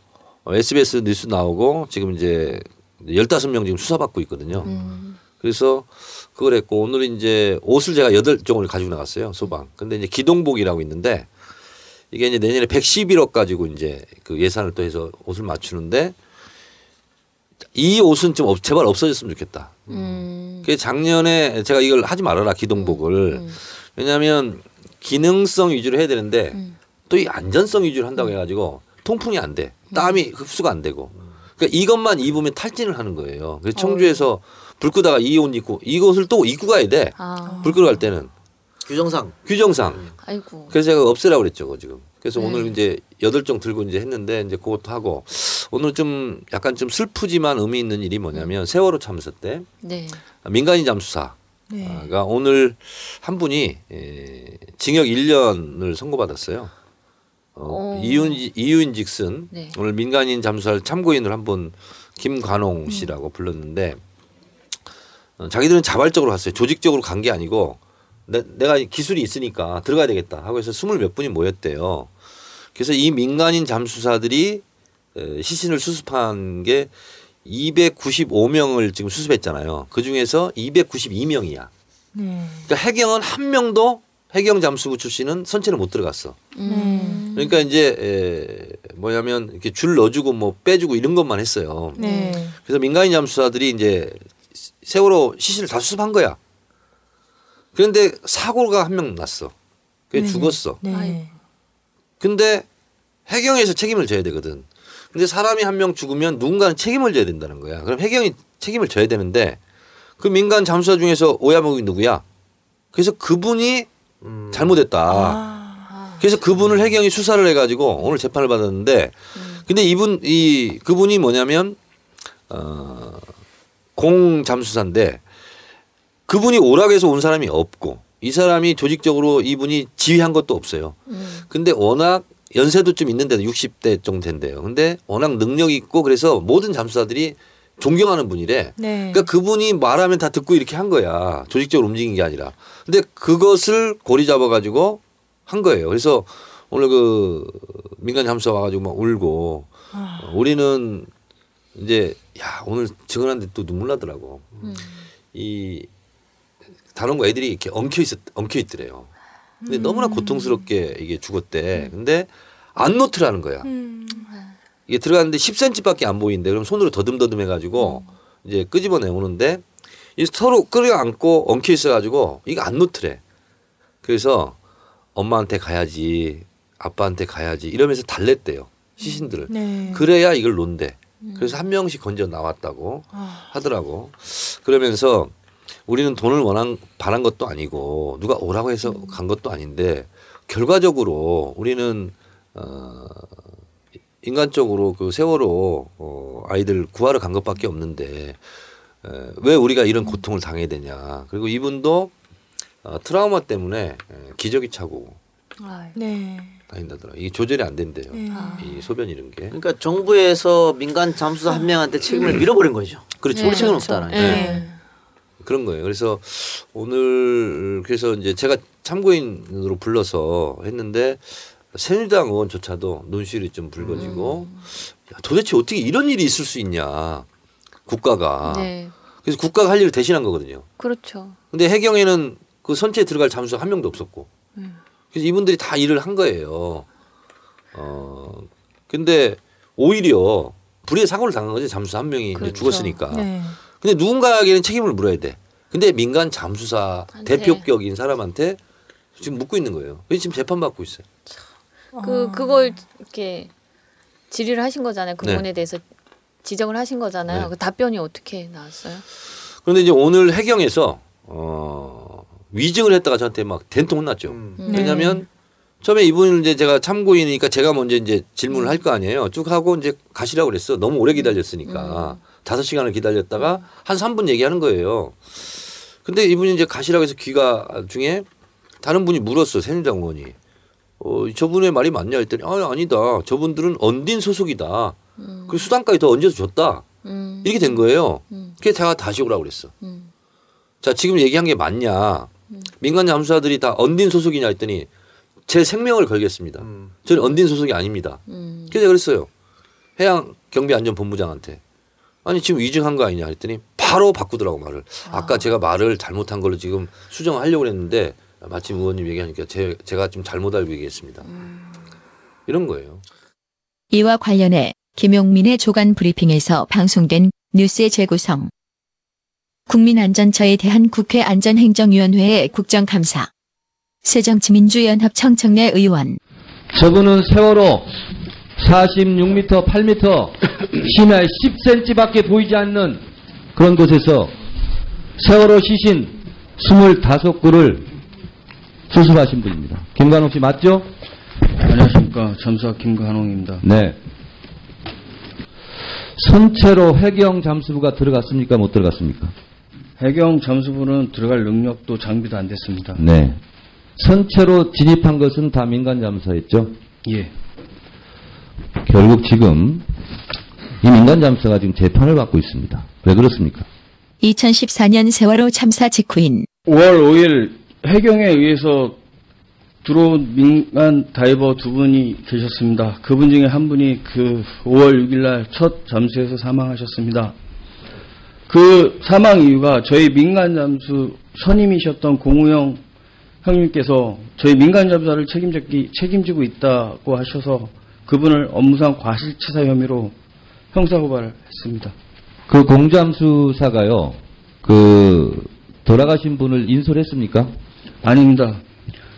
에스비에스 뉴스 나오고 지금 이제 열다섯 명 지금 수사받고 있거든요. 음. 그래서 그걸 했고 오늘 이제 옷을 제가 여덟 종을 가지고 나갔어요. 소방. 근데 이제 기동복이라고 있는데 이게 이제 내년에 백십일억 가지고 이제 그 예산을 또 해서 옷을 맞추는데 이 옷은 좀 제발 없어졌으면 좋겠다. 음. 그게 작년에 제가 이걸 하지 말아라 기동복을. 음. 왜냐하면 기능성 위주로 해야 되는데 음. 또 이 안전성 위주로 한다고 해가지고 통풍이 안 돼. 땀이 흡수가 안 되고. 그러니까 이것만 입으면 탈진을 하는 거예요. 그래서 청주에서 불 끄다가 이 옷 입고 이것을 또 입고 가야 돼. 아. 불 끄러 갈 때는. 규정상. 규정상. 아이고. 그래서 제가 없애라고 그랬죠, 지금. 그래서 네. 오늘 이제 여덟 종 들고 이제 했는데 이제 그것도 하고 오늘 좀 약간 좀 슬프지만 의미 있는 일이 뭐냐면 세월호 참사 때 네. 민간인 잠수사가 네. 오늘 한 분이 징역 일 년을 선고받았어요. 어, 이유인, 이유인즉슨 네. 오늘 민간인 잠수할 참고인을 한번 김관홍 씨라고 음. 불렀는데 어, 자기들은 자발적으로 갔어요. 조직적으로 간 게 아니고 내, 내가 기술이 있으니까 들어가야 되겠다 하고 해서 스물 몇 분이 모였대요. 그래서 이 민간인 잠수사들이 에, 시신을 수습한 게 이백구십오 명을 지금 수습했잖아요. 그중에서 이백구십이 명이야. 음. 그러니까 해경은 한 명도 해경 잠수부 출신은 선체는 못 들어갔어. 음. 그러니까 이제 뭐냐면 이렇게 줄 넣어주고 뭐 빼주고 이런 것만 했어요. 네. 그래서 민간인 잠수사들이 이제 세월호 시신을 다 수습한 거야. 그런데 사고가 한 명 났어. 그게 네. 죽었어. 네. 근데 해경에서 책임을 져야 되거든. 근데 사람이 한 명 죽으면 누군가는 책임을 져야 된다는 거야. 그럼 해경이 책임을 져야 되는데 그 민간 잠수사 중에서 오야목이 누구야? 그래서 그분이 음. 잘못했다. 아. 그래서 그분을 해경이 수사를 해가지고 오늘 재판을 받았는데, 음. 근데 이분 이 그분이 뭐냐면 어, 공 잠수사인데 그분이 오락에서 온 사람이 없고 이 사람이 조직적으로 이분이 지휘한 것도 없어요. 음. 근데 워낙 연세도 좀 있는데도 육십 대 정도 된대요. 근데 워낙 능력 있고 그래서 모든 잠수사들이 존경하는 분이래. 네. 그러니까 그분이 말하면 다 듣고 이렇게 한 거야. 조직적으로 움직인 게 아니라. 근데 그것을 고리 잡아가지고 한 거예요. 그래서 오늘 그 민간 잠수사 와가지고 막 울고 아. 우리는 이제 야 오늘 증언하는데 또 눈물 나더라고. 음. 이 단원과 애들이 이렇게 엉켜 있었 엉켜 있더래요. 근데 음. 너무나 고통스럽게 이게 죽었대. 음. 근데 안 놓더라는 거야. 음. 이게 들어갔는데 십 센티미터밖에 안 보이는데 그럼 손으로 더듬더듬 해가지고 음. 이제 끄집어 내오는데 서로 끌어안고 엉켜 있어가지고 이거 안 놓더래. 그래서 엄마한테 가야지 아빠한테 가야지 이러면서 달랬대요. 시신들을. 네. 그래야 이걸 논대. 음. 그래서 한 명씩 건져 나왔다고 아. 하더라고. 그러면서 우리는 돈을 원한 바란 것도 아니고 누가 오라고 해서 음. 간 것도 아닌데 결과적으로 우리는 어. 인간적으로 그 세월호 어 아이들 구하러 간 것밖에 없는데 에 왜 우리가 이런 고통을 당해야 되냐. 그리고 이분도 어 트라우마 때문에 기저귀 차고 네. 다닌다더라. 이게 조절이 안 된대요. 네. 이 소변 이런 게. 그러니까 정부에서 민간 잠수사 한 명한테 책임을 밀어버린 거죠. 그렇죠. 우리 책임은 없다. 그런 거예요. 그래서 오늘 그래서 이제 제가 참고인으로 불러서 했는데. 새누리당 의원조차도 눈시울이 좀 붉어지고 음. 야, 도대체 어떻게 이런 일이 있을 수 있냐 국가가. 네. 그래서 국가가 할 일을 대신한 거거든요. 그렇죠. 근데 해경에는 그 선체에 들어갈 잠수사 한 명도 없었고 음. 그래서 이분들이 다 일을 한 거예요. 어 근데 오히려 불의의 사고를 당한 거지 잠수사 한 명이 그렇죠. 이제 죽었으니까. 네. 근데 누군가에게는 책임을 물어야 돼. 근데 민간 잠수사 대표격인 사람한테 지금 묻고 있는 거예요. 지금 재판받고 있어요. 그, 그걸 이렇게 질의를 하신 거잖아요. 그 부분에 네. 대해서 지적을 하신 거잖아요. 네. 그 답변이 어떻게 나왔어요? 그런데 이제 오늘 해경에서 어, 위증을 했다가 저한테 막 된통 혼났죠. 음. 네. 왜냐하면 처음에 이분을 이제 제가 참고인이니까 제가 먼저 이제 질문을 할 거 아니에요. 쭉 하고 이제 가시라고 그랬어. 너무 오래 기다렸으니까. 다섯 음. 시간을 기다렸다가 한 삼 분 얘기하는 거예요. 근데 이분이 이제 가시라고 해서 귀가 중에 다른 분이 물었어. 새누리당 의원이. 어, 저분의 말이 맞냐 했더니 아, 아니다. 저분들은 언딘 소속이다. 음. 그 수당까지 더 얹어서 줬다. 음. 이렇게 된 거예요. 음. 그래서 제가 다시 오라고 그랬어. 음. 자, 지금 얘기한 게 맞냐. 음. 민간 잠수사들이 다 언딘 소속이냐 했더니 제 생명을 걸겠습니다. 음. 저는 언딘 소속이 아닙니다. 음. 그래서 제가 그랬어요. 해양경비안전본부장한테. 아니 지금 위증한 거 아니냐 했더니 바로 바꾸더라고 말을. 아. 아까 제가 말을 잘못한 걸로 지금 수정하려고 했는데 마침 의원님 얘기하니까 제, 제가 좀 잘못 알고 얘기했습니다. 음. 이런 거예요. 이와 관련해 김용민의 조간 브리핑에서 방송된 뉴스의 재구성. 국민안전처에 대한 국회 안전행정위원회의 국정감사. 새정치민주연합 정청래 의원. 저분은 세월호 사십육 미터, 팔 미터 심야에 십 센티미터밖에 보이지 않는 그런 곳에서 세월호 시신 이십오 구를 수습하신 분입니다. 김관홍 씨 맞죠? 안녕하십니까. 잠수학 김관홍입니다. 네. 선체로 해경 잠수부가 들어갔습니까? 못 들어갔습니까? 해경 잠수부는 들어갈 능력도 장비도 안 됐습니다. 네. 선체로 진입한 것은 다 민간 잠수사였죠? 예. 결국 지금 이 민간 잠수사가 지금 재판을 받고 있습니다. 왜 그렇습니까? 이천십사 년 세월호 참사 직후인 오월 오일 해경에 의해서 들어온 민간 다이버 두 분이 계셨습니다. 그분 중에 한 분이 그 오월 육일날 첫 잠수에서 사망하셨습니다. 그 사망 이유가 저희 민간 잠수 선임이셨던 공우영 형님께서 저희 민간 잠수사를 책임지기, 책임지고 있다고 하셔서 그분을 업무상 과실치사 혐의로 형사고발했습니다. 그 공잠수사가요, 그 돌아가신 분을 인솔했습니까? 아닙니다.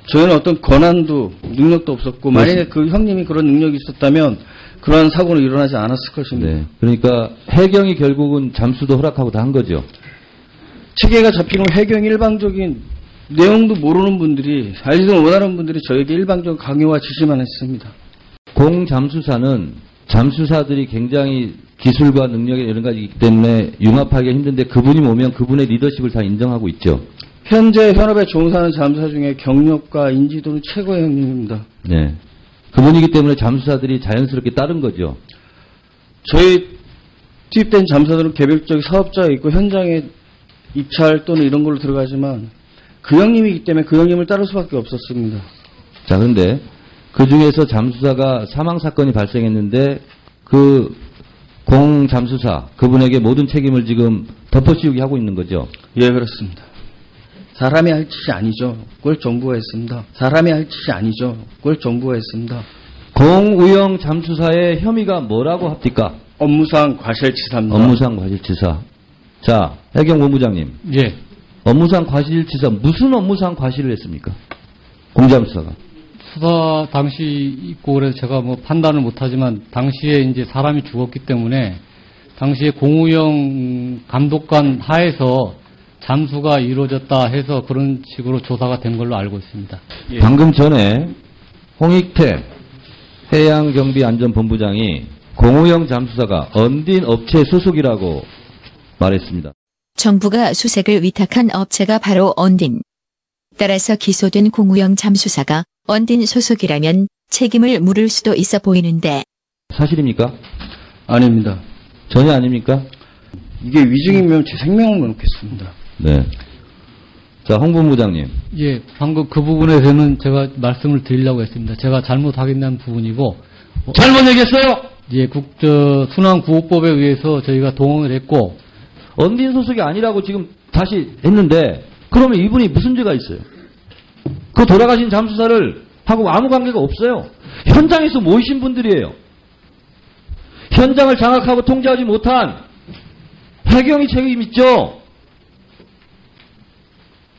저희는 어떤 권한도 능력도 없었고 만약에 그 형님이 그런 능력이 있었다면 그러한 사고는 일어나지 않았을 것입니다. 네. 그러니까 해경이 결국은 잠수도 허락하고 다 한 거죠. 체계가 잡히면 해경 일방적인 내용도 모르는 분들이 알지도 못하는 분들이 저에게 일방적 강요와 지시만 했습니다. 공잠수사는 잠수사들이 굉장히 기술과 능력이 여러 가지이기 때문에 융합하기가 힘든데 그분이 오면 그분의 리더십을 다 인정하고 있죠. 현재 현업에 종사하는 잠수사 중에 경력과 인지도는 최고의 형님입니다. 네, 그분이기 때문에 잠수사들이 자연스럽게 따른 거죠. 저희 투입된 잠수사들은 개별적인 사업자가 있고 현장에 입찰 또는 이런 걸로 들어가지만 그 형님이기 때문에 그 형님을 따를 수밖에 없었습니다. 자, 그런데 그 중에서 잠수사가 사망 사건이 발생했는데 그 공 잠수사 그분에게 모든 책임을 지금 덮어씌우기 하고 있는 거죠. 예, 그렇습니다. 사람이 할 짓이 아니죠. 그걸 정부가 했습니다. 사람이 할 짓이 아니죠. 그걸 정부가 했습니다. 공우영 잠수사의 혐의가 뭐라고 합니까? 업무상 과실치사입니다. 업무상 과실치사. 자, 해경 본부장님. 예. 업무상 과실치사 무슨 업무상 과실을 했습니까? 공잠수사가. 수사 당시 있고 그래서 제가 뭐 판단을 못하지만 당시에 이제 사람이 죽었기 때문에 당시에 공우영 감독관 하에서 잠수가 이루어졌다 해서 그런 식으로 조사가 된 걸로 알고 있습니다. 예. 방금 전에 홍익태 해양경비안전본부장이 공우영 잠수사가 언딘 업체 소속이라고 말했습니다. 정부가 수색을 위탁한 업체가 바로 언딘. 따라서 기소된 공우영 잠수사가 언딘 소속이라면 책임을 물을 수도 있어 보이는데. 사실입니까? 아닙니다. 전혀 아닙니까? 이게 위증이면 제 생명을 거놓겠습니다. 네. 자, 홍 본부장님. 예, 방금 그 부분에서는 제가 말씀을 드리려고 했습니다. 제가 잘못 확인한 부분이고. 잘못 얘기했어요? 예, 국, 저, 순환구호법에 의해서 저희가 동원을 했고. 언딘 소속이 아니라고 지금 다시 했는데, 그러면 이분이 무슨 죄가 있어요? 그 돌아가신 잠수사를 하고 아무 관계가 없어요. 현장에서 모이신 분들이에요. 현장을 장악하고 통제하지 못한 해경이 책임있죠.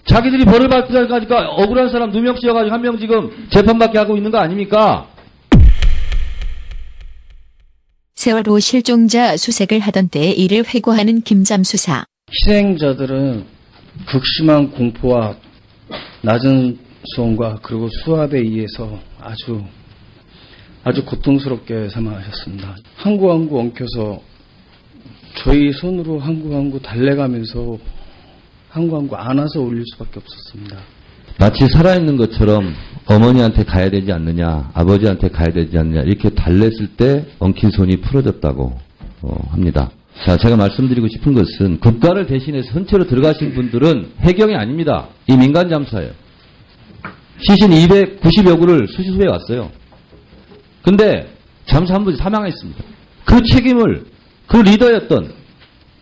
자기들이 벌을 받으니까 억울한 사람 두 명 씌워가지고 한 명 지금 재판받게 하고 있는 거 아닙니까? 세월호 실종자 수색을 하던 때에 이를 회고하는 김잠수사. 희생자들은 극심한 공포와 낮은 수온과 그리고 수압에 의해서 아주 아주 고통스럽게 사망하셨습니다. 항구 항구 엉켜서 저희 손으로 항구 항구 달래가면서 항구 항구 안아서 울릴 수밖에 없었습니다. 마치 살아있는 것처럼 어머니한테 가야 되지 않느냐, 아버지한테 가야 되지 않느냐 이렇게 달랬을 때 엉킨 손이 풀어졌다고 어, 합니다. 자, 제가 말씀드리고 싶은 것은 국가를 대신해서 선체로 들어가신 분들은 해경이 아닙니다. 이 민간 잠수사예요. 시신 이백구십여 구를 수시 후에 왔어요. 근데 잠수 한 분이 사망했습니다. 그 책임을 그 리더였던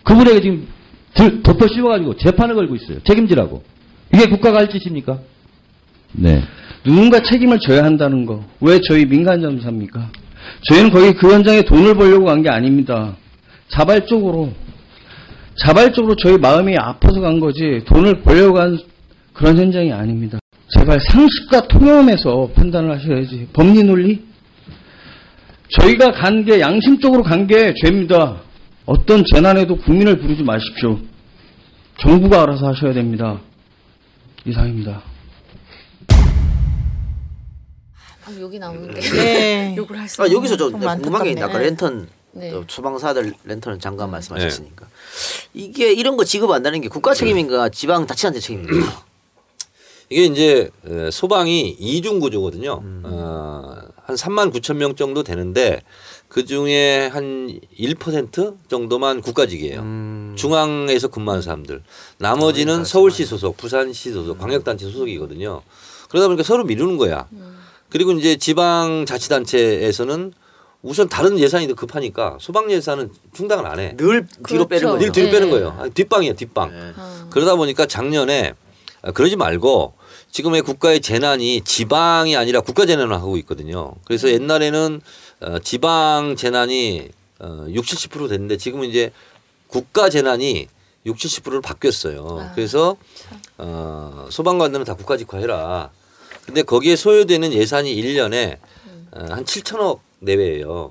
그분에게 지금 들, 덮어 씌워가지고 재판을 걸고 있어요. 책임지라고. 이게 국가가 할 짓입니까? 네. 누군가 책임을 져야 한다는 거. 왜 저희 민간 잠수사입니까? 저희는 거기 그 현장에 돈을 벌려고 간 게 아닙니다. 자발적으로 자발적으로 저희 마음이 아파서 간 거지 돈을 벌려고 간 그런 현장이 아닙니다. 제발 상식과 통념에서 판단을 하셔야지. 법리 논리? 저희가 간 게 양심적으로 간 게 죄입니다. 어떤 재난에도 국민을 부르지 마십시오. 정부가 알아서 하셔야 됩니다. 이상입니다. 방금 여기 나오는데 네. 욕을 할 수 있는 아, 여기서 저 궁금한 게 있나? 아까 랜턴 네. 소방사들 랜턴은 잠깐 말씀하셨으니까 네. 이게 이런 거 지급 안다는 게 국가 책임인가 지방자치단체 책임인가? 이게 이제 소방이 이중 구조거든요. 음. 어, 한 삼만 구천 명 정도 되는데 그 중에 한 일 퍼센트 정도만 국가직이에요. 음. 중앙에서 근무하는 사람들. 나머지는 음. 서울시 소속, 부산시 소속, 광역단체 소속이거든요. 그러다 보니까 서로 미루는 거야. 음. 그리고 이제 지방자치단체에서는 우선 다른 예산이 더 급하니까 소방 예산은 충당을 안 해. 늘 뒤로 그렇죠. 빼는 거예요. 늘 뒤로 네. 빼는 거예요. 아니, 뒷방이에요. 뒷방. 네. 어. 그러다 보니까 작년에 그러지 말고 지금의 국가의 재난이 지방이 아니라 국가 재난을 하고 있거든요. 그래서 옛날에는 지방 재난이 육십, 칠십 퍼센트 됐는데 지금은 이제 국가 재난이 육십, 칠십 퍼센트로 바뀌었어요. 그래서 어, 소방관들은 다 국가직화해라. 근데 거기에 소요되는 예산이 일 년에 한 칠천억 내외예요.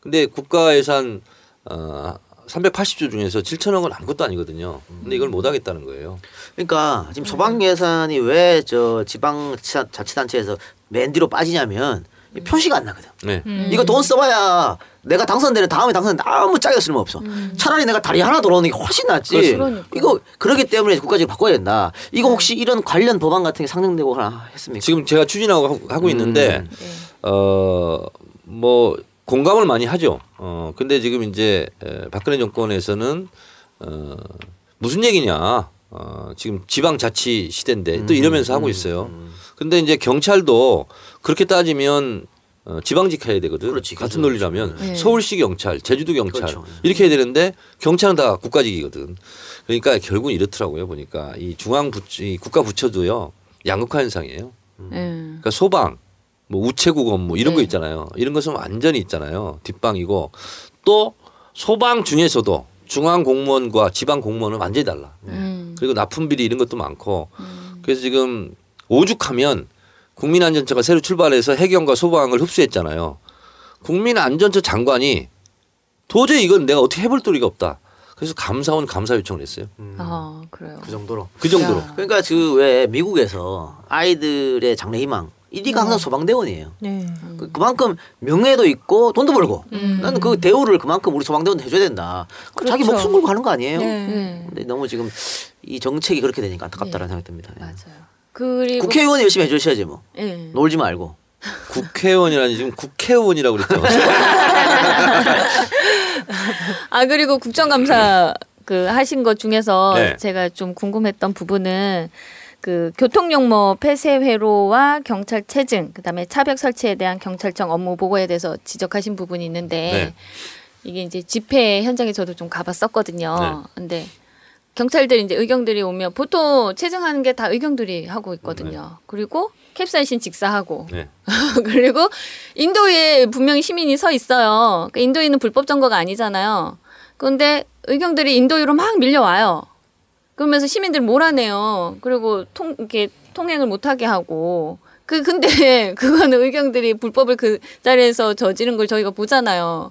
근데 국가 예산 어, 삼백팔십 조 중에서 칠천억은 아무것도 아니거든요. 근데 이걸 못 하겠다는 거예요. 그러니까 지금 소방 예산이 왜 저 지방 자치단체에서 맨 뒤로 빠지냐면 표시가 안 나거든. 네. 음. 이거 돈 써봐야 내가 당선되는 다음에 당선되는 아무 짝에 쓸모없어. 음. 차라리 내가 다리 하나 돌아오는 게 훨씬 낫지. 그러니까. 이거 그렇기 때문에 국가직을 바꿔야 된다. 이거 혹시 이런 관련 법안 같은 게 상정되고 하나 했습니까? 지금 제가 추진하고 하고 음. 있는데 네. 어, 뭐 공감을 많이 하죠. 어, 근데 지금 이제 박근혜 정권에서는 어, 무슨 얘기냐. 어, 지금 지방자치 시대인데 또 이러면서 음, 하고 있어요. 음. 근데 이제 경찰도 그렇게 따지면 어, 지방직 해야 되거든. 그렇지, 같은 그렇죠. 논리라면 네. 서울시 경찰, 제주도 경찰 그렇죠. 이렇게 해야 되는데 경찰은 다 국가직이거든. 그러니까 결국은 이렇더라고요. 보니까 이 중앙 부처, 이 국가 부처도요 양극화 현상이에요. 음. 그러니까 소방, 뭐 우체국 업무 이런 네. 거 있잖아요. 이런 것은 완전히 있잖아요. 뒷방이고 또 소방 중에서도 중앙 공무원과 지방 공무원은 완전히 달라. 음. 그리고 납품 비리 이런 것도 많고 음. 그래서 지금 오죽하면 국민안전처가 새로 출발해서 해경과 소방을 흡수했잖아요. 국민안전처 장관이 도저히 이건 내가 어떻게 해볼 도리가 없다. 그래서 감사원 감사 요청을 했어요. 음. 아, 그래요. 그 정도로. 그 정도로. 야. 그러니까 그 왜 미국에서 아이들의 장래희망. 일 위가 항상 소방대원이에요. 네. 그만큼 명예도 있고 돈도 벌고 음. 나는 그 대우를 그만큼 우리 소방대원 해줘야 된다. 그렇죠. 자기 목숨 걸고 하는 거 아니에요. 네. 근데 너무 지금 이 정책이 그렇게 되니까 안타깝다는 네. 생각이 듭니다. 맞아요. 그리고 국회의원 열심히 해주셔야지 뭐. 네. 놀지 말고. 국회의원이라니 지금 국회의원이라고 그랬죠. 아 그리고 국정감사 그 하신 것 중에서 네. 제가 좀 궁금했던 부분은 그 교통용모 폐쇄 회로와 경찰 체증, 그다음에 차벽 설치에 대한 경찰청 업무 보고에 대해서 지적하신 부분이 있는데 네. 이게 이제 집회 현장에 저도 좀 가봤었거든요. 네. 근데 경찰들 이제 의경들이 오면 보통 체증하는 게 다 의경들이 하고 있거든요. 네. 그리고 캡사이신 직사하고 네. 그리고 인도위에 분명히 시민이 서 있어요. 그러니까 인도위는 불법 점거가 아니잖아요. 그런데 의경들이 인도유로 막 밀려와요. 그러면서 시민들 몰아내요. 그리고 통, 이렇게 통행을 못하게 하고. 그, 근데 그거는 의경들이 불법을 그 자리에서 저지른 걸 저희가 보잖아요.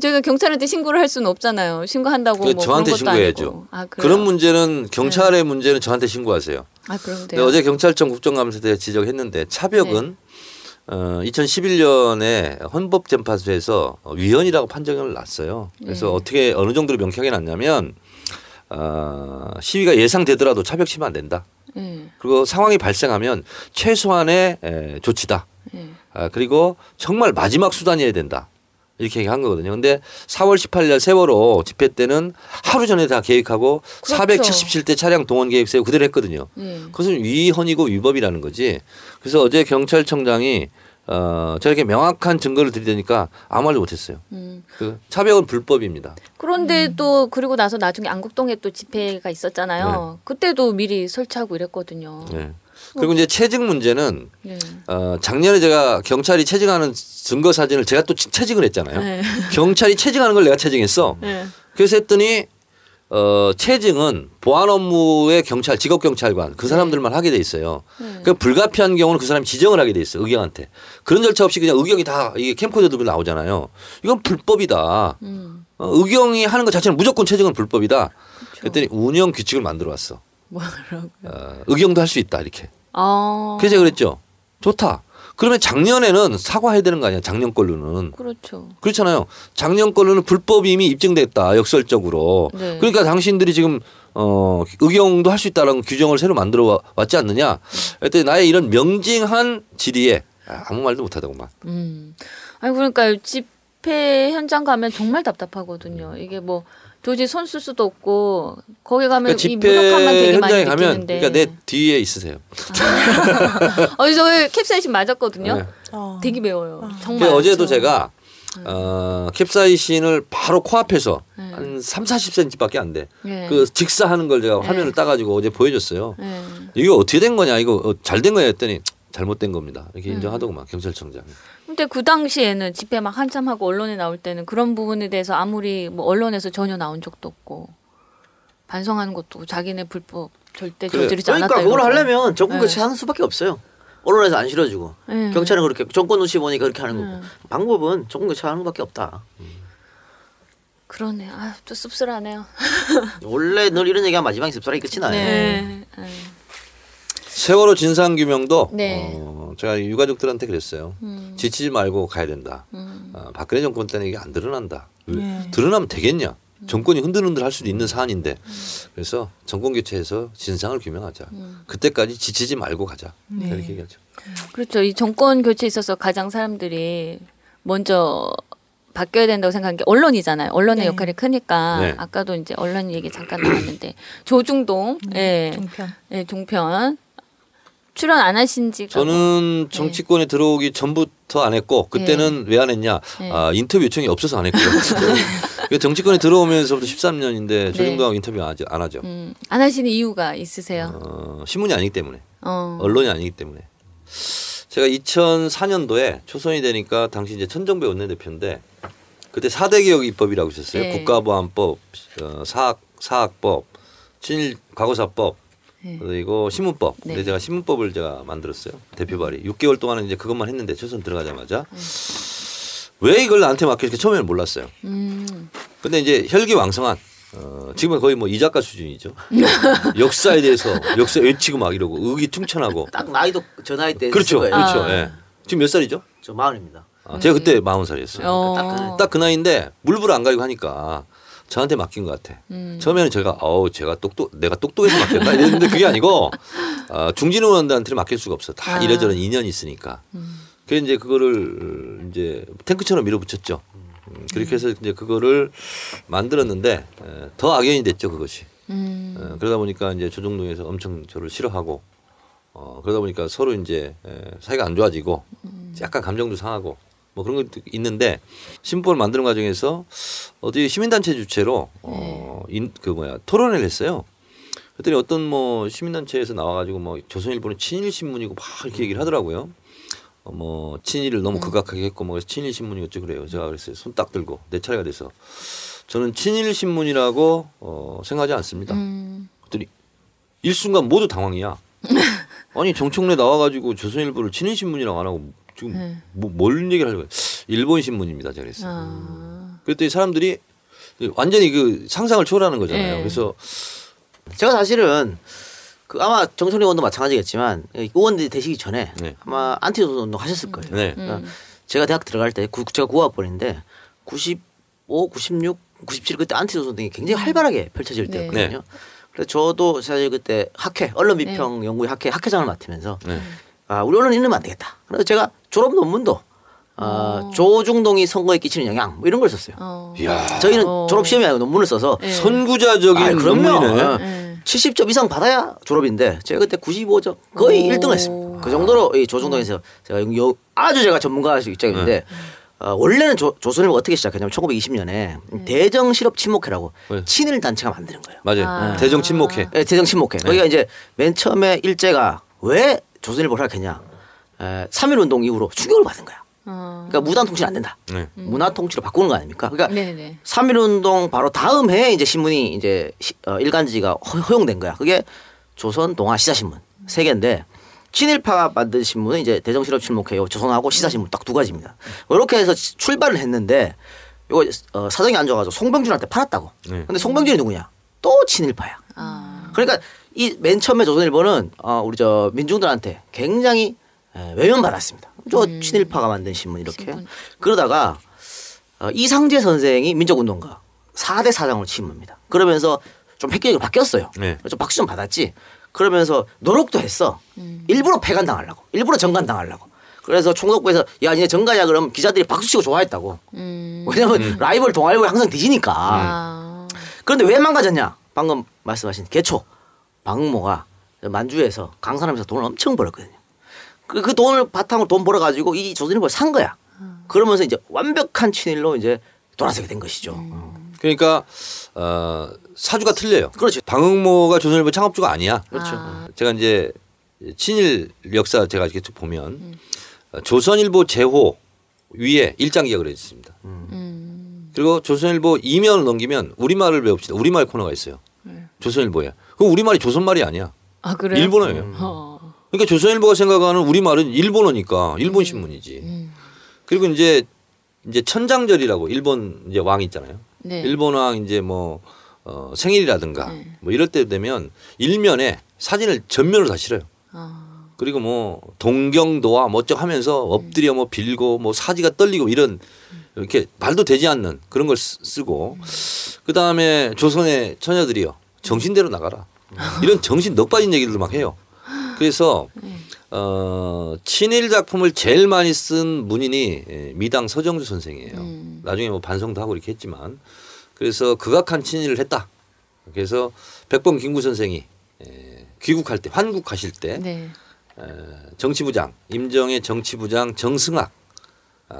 저희가 경찰한테 신고를 할 수는 없잖아요. 신고한다고 뭐 저한테 그런 것도 신고해야죠. 아니고. 아, 그런 문제는 경찰의 네. 문제는 저한테 신고하세요. 아, 그런데요. 어제 경찰청 국정감사 때 지적했는데 차벽은 네. 어, 이천십일 년에 헌법재판소에서 위헌이라고 판정을 났어요. 그래서 네. 어떻게 어느 정도로 명쾌하게 났냐면 어, 시위가 예상되더라도 차벽 치면 안 된다. 네. 그리고 상황이 발생하면 최소한의 에, 조치다. 네. 아, 그리고 정말 마지막 수단이어야 된다. 이렇게 얘기한 거거든요. 근데 사월 십팔일 세월호 집회 때는 하루 전에 다 계획하고 그렇죠. 사백칠십칠 대 차량 동원 계획서에 그대로 했거든요. 네. 그것은 위헌이고 위법이라는 거지. 그래서 어제 경찰청장이 어, 저렇게 명확한 증거를 드리니까 아무 말도 못했어요. 음. 그 차벽은 불법입니다. 그런데 음. 또 그리고 나서 나중에 안국동에 또 집회가 있었잖아요. 네. 그때도 미리 설치하고 이랬거든요. 네. 그리고 이제 체증 문제는 네. 어, 작년에 제가 경찰이 체증하는 증거 사진을 제가 또 체증을 했잖아요. 네. 경찰이 체증하는 걸 내가 체증했어. 네. 그래서 했더니 어, 체증은 보안 업무의 경찰, 직업 경찰관 그 사람들만 네. 하게 돼 있어요. 네. 그 불가피한 경우는 그 사람이 지정을 하게 돼 있어 의경한테. 그런 절차 없이 그냥 의경이 다 이게 캠코더도 나오잖아요. 이건 불법이다. 음. 어, 의경이 하는 것 자체는 무조건 체증은 불법이다. 그쵸. 그랬더니 운영 규칙을 만들어 왔어. 뭐라고요? 어, 의경도 할 수 있다 이렇게. 아. 그래서 제가 그랬죠. 좋다. 그러면 작년에는 사과해야 되는 거 아니야. 작년 걸로는. 그렇죠. 그렇잖아요. 작년 걸로는 불법이 이미 입증됐다. 역설적으로. 네. 그러니까 당신들이 지금 어, 의경도 할 수 있다라는 규정을 새로 만들어 왔지 않느냐. 그랬더니 나의 이런 명징한 질의에 아무 말도 못하다고만. 음. 아니 그러니까 집회 현장 가면 정말 답답하거든요. 이게 뭐. 도저히 손 쓸 수도 없고 거기 가면 그러니까 이 무력함만 되게 많이 느끼는데. 그러니까 내 뒤에 있으세요. 아. 어, 저 캡사이신 맞았거든요. 네. 어. 되게 매워요. 어. 정말. 어제도 제가 어, 캡사이신을 바로 코앞에서 네. 한 삼사십 센티미터밖에 안 돼. 네. 그 직사하는 걸 제가 화면을 네. 따가지고 어제 보여줬어요. 네. 이게 어떻게 된 거냐. 이거 잘 된 거냐 했더니 잘못된 겁니다. 이렇게 인정하더구만 네. 경찰청장이. 근데 그 당시에는 집회 막 한참 하고 언론에 나올 때는 그런 부분에 대해서 아무리 뭐 언론에서 전혀 나온 적도 없고 반성하는 것도 자기네 불법 절대 그래. 저지르지 않았다. 그러니까 그걸 하려면 정권 교체 네. 하는 수밖에 없어요. 언론에서 안 실어주고 네. 경찰은 그렇게 정권 눈치 보니까 그렇게 하는 거고 네. 방법은 정권 교체 하는 것밖에 없다. 음. 그러네. 아, 좀 씁쓸하네요. 원래 늘 이런 얘기하면 마지막에 씁쓸하게 끝이 나요. 네. 네. 세월호 진상규명도 네. 어, 제가 유가족들한테 그랬어요. 음. 지치지 말고 가야 된다. 음. 어, 박근혜 정권 때는 이게 안 드러난다. 네. 드러나면 되겠냐. 음. 정권이 흔들흔들 할 수도 있는 사안인데 음. 그래서 정권교체해서 진상을 규명하자. 음. 그때까지 지치지 말고 가자. 네. 이렇게 얘기하죠. 그렇죠. 이 정권교체에 있어서 가장 사람들이 먼저 바뀌어야 된다고 생각한 게 언론이잖아요. 언론의 네. 역할이 크니까 네. 아까도 이제 언론 얘기 잠깐 나왔는데 조중동 네. 네. 종편. 네, 종편. 출연 안 하신 지가 저는 정치권에 네. 들어오기 전부터 안 했고 그때는 네. 왜 안 했냐 네. 아, 인터뷰 요청이 없어서 안 했고요. 정치권에 들어오면서부터 십삼 년인데 조중동하고 네. 인터뷰 안 하죠. 음, 안 하시는 이유가 있으세요? 어, 신문이 아니기 때문에 어. 언론이 아니기 때문에 제가 이천사 년도에 초선이 되니까 당시 이제 천정배 원내대표인데 그때 사 대 개혁 입법이라고 있었어요. 네. 국가보안법, 어, 사학, 사학법, 친일 과거사법 네. 그리고 신문법. 네. 근데 제가 신문법을 제가 만들었어요. 대표 발의. 육 개월 동안은 이제 그것만 했는데 초선 들어가자마자 네. 왜 이걸 나한테 맡겼을까 처음에는 몰랐어요. 음. 근데 이제 혈기왕성한 어, 지금은 거의 뭐 이 작가 수준이죠. 역사에 대해서 역사 외치고 막 이러고 의기충천하고. 딱 나이도 저 나이 때. 그렇죠, 거예요. 그렇죠. 아. 예. 지금 몇 살이죠? 저 마흔입니다. 아, 제가 그때 마흔 살이었어요. 어. 그러니까 딱 그 나이인데 물불 안 가리고 하니까. 저한테 맡긴 것 같아. 음. 처음에는 제가 어우 제가 똑똑 내가 똑똑해서 맡겼다 이랬는데 그게 아니고 어, 중진 의원들한테 맡길 수가 없어. 다 아. 이래저런 인연이 있으니까. 음. 그래서 이제 그거를 이제 탱크처럼 밀어붙였죠. 음. 그렇게 해서 이제 그거를 만들었는데 에, 더 악연이 됐죠 그것이. 음. 에, 그러다 보니까 이제 조중동에서 엄청 저를 싫어하고 어, 그러다 보니까 서로 이제 에, 사이가 안 좋아지고 음. 약간 감정도 상하고. 뭐 그런 것도 있는데 신보를 만드는 과정에서 어디 시민단체 주최로 네. 어, 인, 그 뭐야 토론을 했어요. 그랬더니 어떤 뭐 시민단체에서 나와가지고 뭐 조선일보는 친일 신문이고 막 이렇게 얘기를 하더라고요. 어, 뭐 친일을 너무 네. 극악하게 했고 뭐 친일 신문이었죠 그래요. 제가 그랬어요. 손 딱 들고 내 차례가 돼서 저는 친일 신문이라고 어, 생각하지 않습니다. 음. 그들이 일순간 모두 당황이야. 아니 정청래 나와가지고 조선일보를 친일 신문이라고 안 하고 지금 네. 뭐, 뭘 얘기를 하려고 일본 신문입니다. 제가 그랬어요. 아. 그랬더니 사람들이 완전히 그 상상을 초월하는 거잖아요. 네. 그래서 제가 사실은 그 아마 정청래 의원도 마찬가지겠지만 의원들이 되시기 전에 네. 아마 안티조선 운동 하셨을 거예요. 네. 그러니까 음. 제가 대학 들어갈 때 구, 제가 구학번인데 구십오, 구십육, 구십칠 그때 안티조선 운동이 굉장히 활발하게 펼쳐질 네. 때였거든요. 네. 그래서 저도 사실 그때 학회 언론 비평 네. 연구의 학회 학회장을 맡으면서 네. 아, 우리 언론 이러면 안 되겠다. 그래서 제가 졸업 논문도 어, 조중동이 선거에 끼치는 영향 뭐 이런 걸 썼어요. 어. 저희는 어. 졸업 시험이 아니고 논문을 써서 네. 선구자적인 아, 논문이네. 네. 칠십 점 이상 받아야 졸업인데 제가 그때 구십오 점 거의 오. 일등을 했습니다. 그 정도로 이 조중동에서 제가 요, 아주 제가 전문가 입장인데. 네. 어, 원래는 조, 조선일보 어떻게 시작했냐면 천구백이십 년에 네. 대정 실업 친목회라고 네. 친일 단체가 만드는 거예요. 맞아요. 아. 대정 친목회. 네, 대정 친목회. 네. 거기가 이제 맨 처음에 일제가 왜 조선일보를 하겠냐. 삼 일 운동 이후로 추격을 받은 거야. 어. 그러니까 무단 통치는 안 된다. 네. 문화 통치로 바꾸는 거 아닙니까? 그러니까 네네. 삼 일 운동 바로 다음 해에 이제 신문이 이제 시, 어, 일간지가 허용된 거야. 그게 조선, 동아, 시사신문 세 개인데. 친일파가 만든 신문은 이제 대정실업 친목회 조선하고 시사신문 딱 두 가지입니다. 이렇게 해서 출발을 했는데 이거 어, 사정이 안 좋아가지고 송병준한테 팔았다고. 네. 근데 송병준이 누구냐? 또 친일파야. 아. 그러니까 이 맨 처음에 조선일보는 어, 우리 저 민중들한테 굉장히 외면받았습니다. 저 음. 친일파가 만든 신문 이렇게. 신문. 그러다가 어, 이상재 선생이 민족운동가 사 대 사장으로 취임합니다. 그러면서 좀 획기적으로 바뀌었어요. 네. 좀 박수 좀 받았지. 그러면서 노력도 했어. 음. 일부러 폐간당하려고. 일부러 정간당하려고. 그래서 총독부에서 야 니네 정간이야 그러면 기자들이 박수치고 좋아했다고. 음. 왜냐하면 음. 라이벌 동아일보 항상 뒤지니까. 아. 그런데 왜 망가졌냐. 방금 말씀하신 개초. 방응모가 만주에서 강산하면서 돈을 엄청 벌었거든요. 그, 그 돈을 바탕으로 돈 벌어가지고 이 조선일보를 산 거야. 그러면서 이제 완벽한 친일로 이제 돌아서게 된 것이죠. 음. 그러니까 어. 사주가 틀려요. 그렇죠. 방응모가 조선일보 창업주가 아니야. 그렇죠. 아. 제가 이제 친일 역사 제가 이렇게 보면 음. 조선일보 제호 위에 일장 기억을 해줬습니다. 음. 음. 그리고 조선일보 이면을 넘기면 우리말을 배웁시다. 우리말 코너가 있어요. 네. 조선일보야. 그럼 우리말이 조선말이 아니야. 아, 그래요? 일본어예요. 음. 어. 그러니까 조선일보가 생각하는 우리말은 일본어니까 일본 신문이지. 음. 음. 그리고 이제 이제 천장절이라고 일본 이제 왕 있잖아요. 네. 일본 왕 이제 뭐 어, 생일이라든가 네. 뭐 이럴 때 되면 일면에 사진을 전면으로 다 실어요. 아. 그리고 뭐 동경도와 뭐쩍 하면서 엎드려 뭐 빌고 뭐 사지가 떨리고 이런 이렇게 말도 되지 않는 그런 걸 쓰고 음. 그 다음에 조선의 처녀들이요 정신대로 나가라 이런 정신 넋 빠진 얘기들도 막 해요. 그래서 어, 친일 작품을 제일 많이 쓴 문인이 미당 서정주 선생이에요. 음. 나중에 뭐 반성도 하고 이렇게 했지만. 그래서 극악한 친일을 했다. 그래서 백범 김구 선생이 귀국할 때 환국하실 때 네. 정치부장 임정의 정치부장 정승학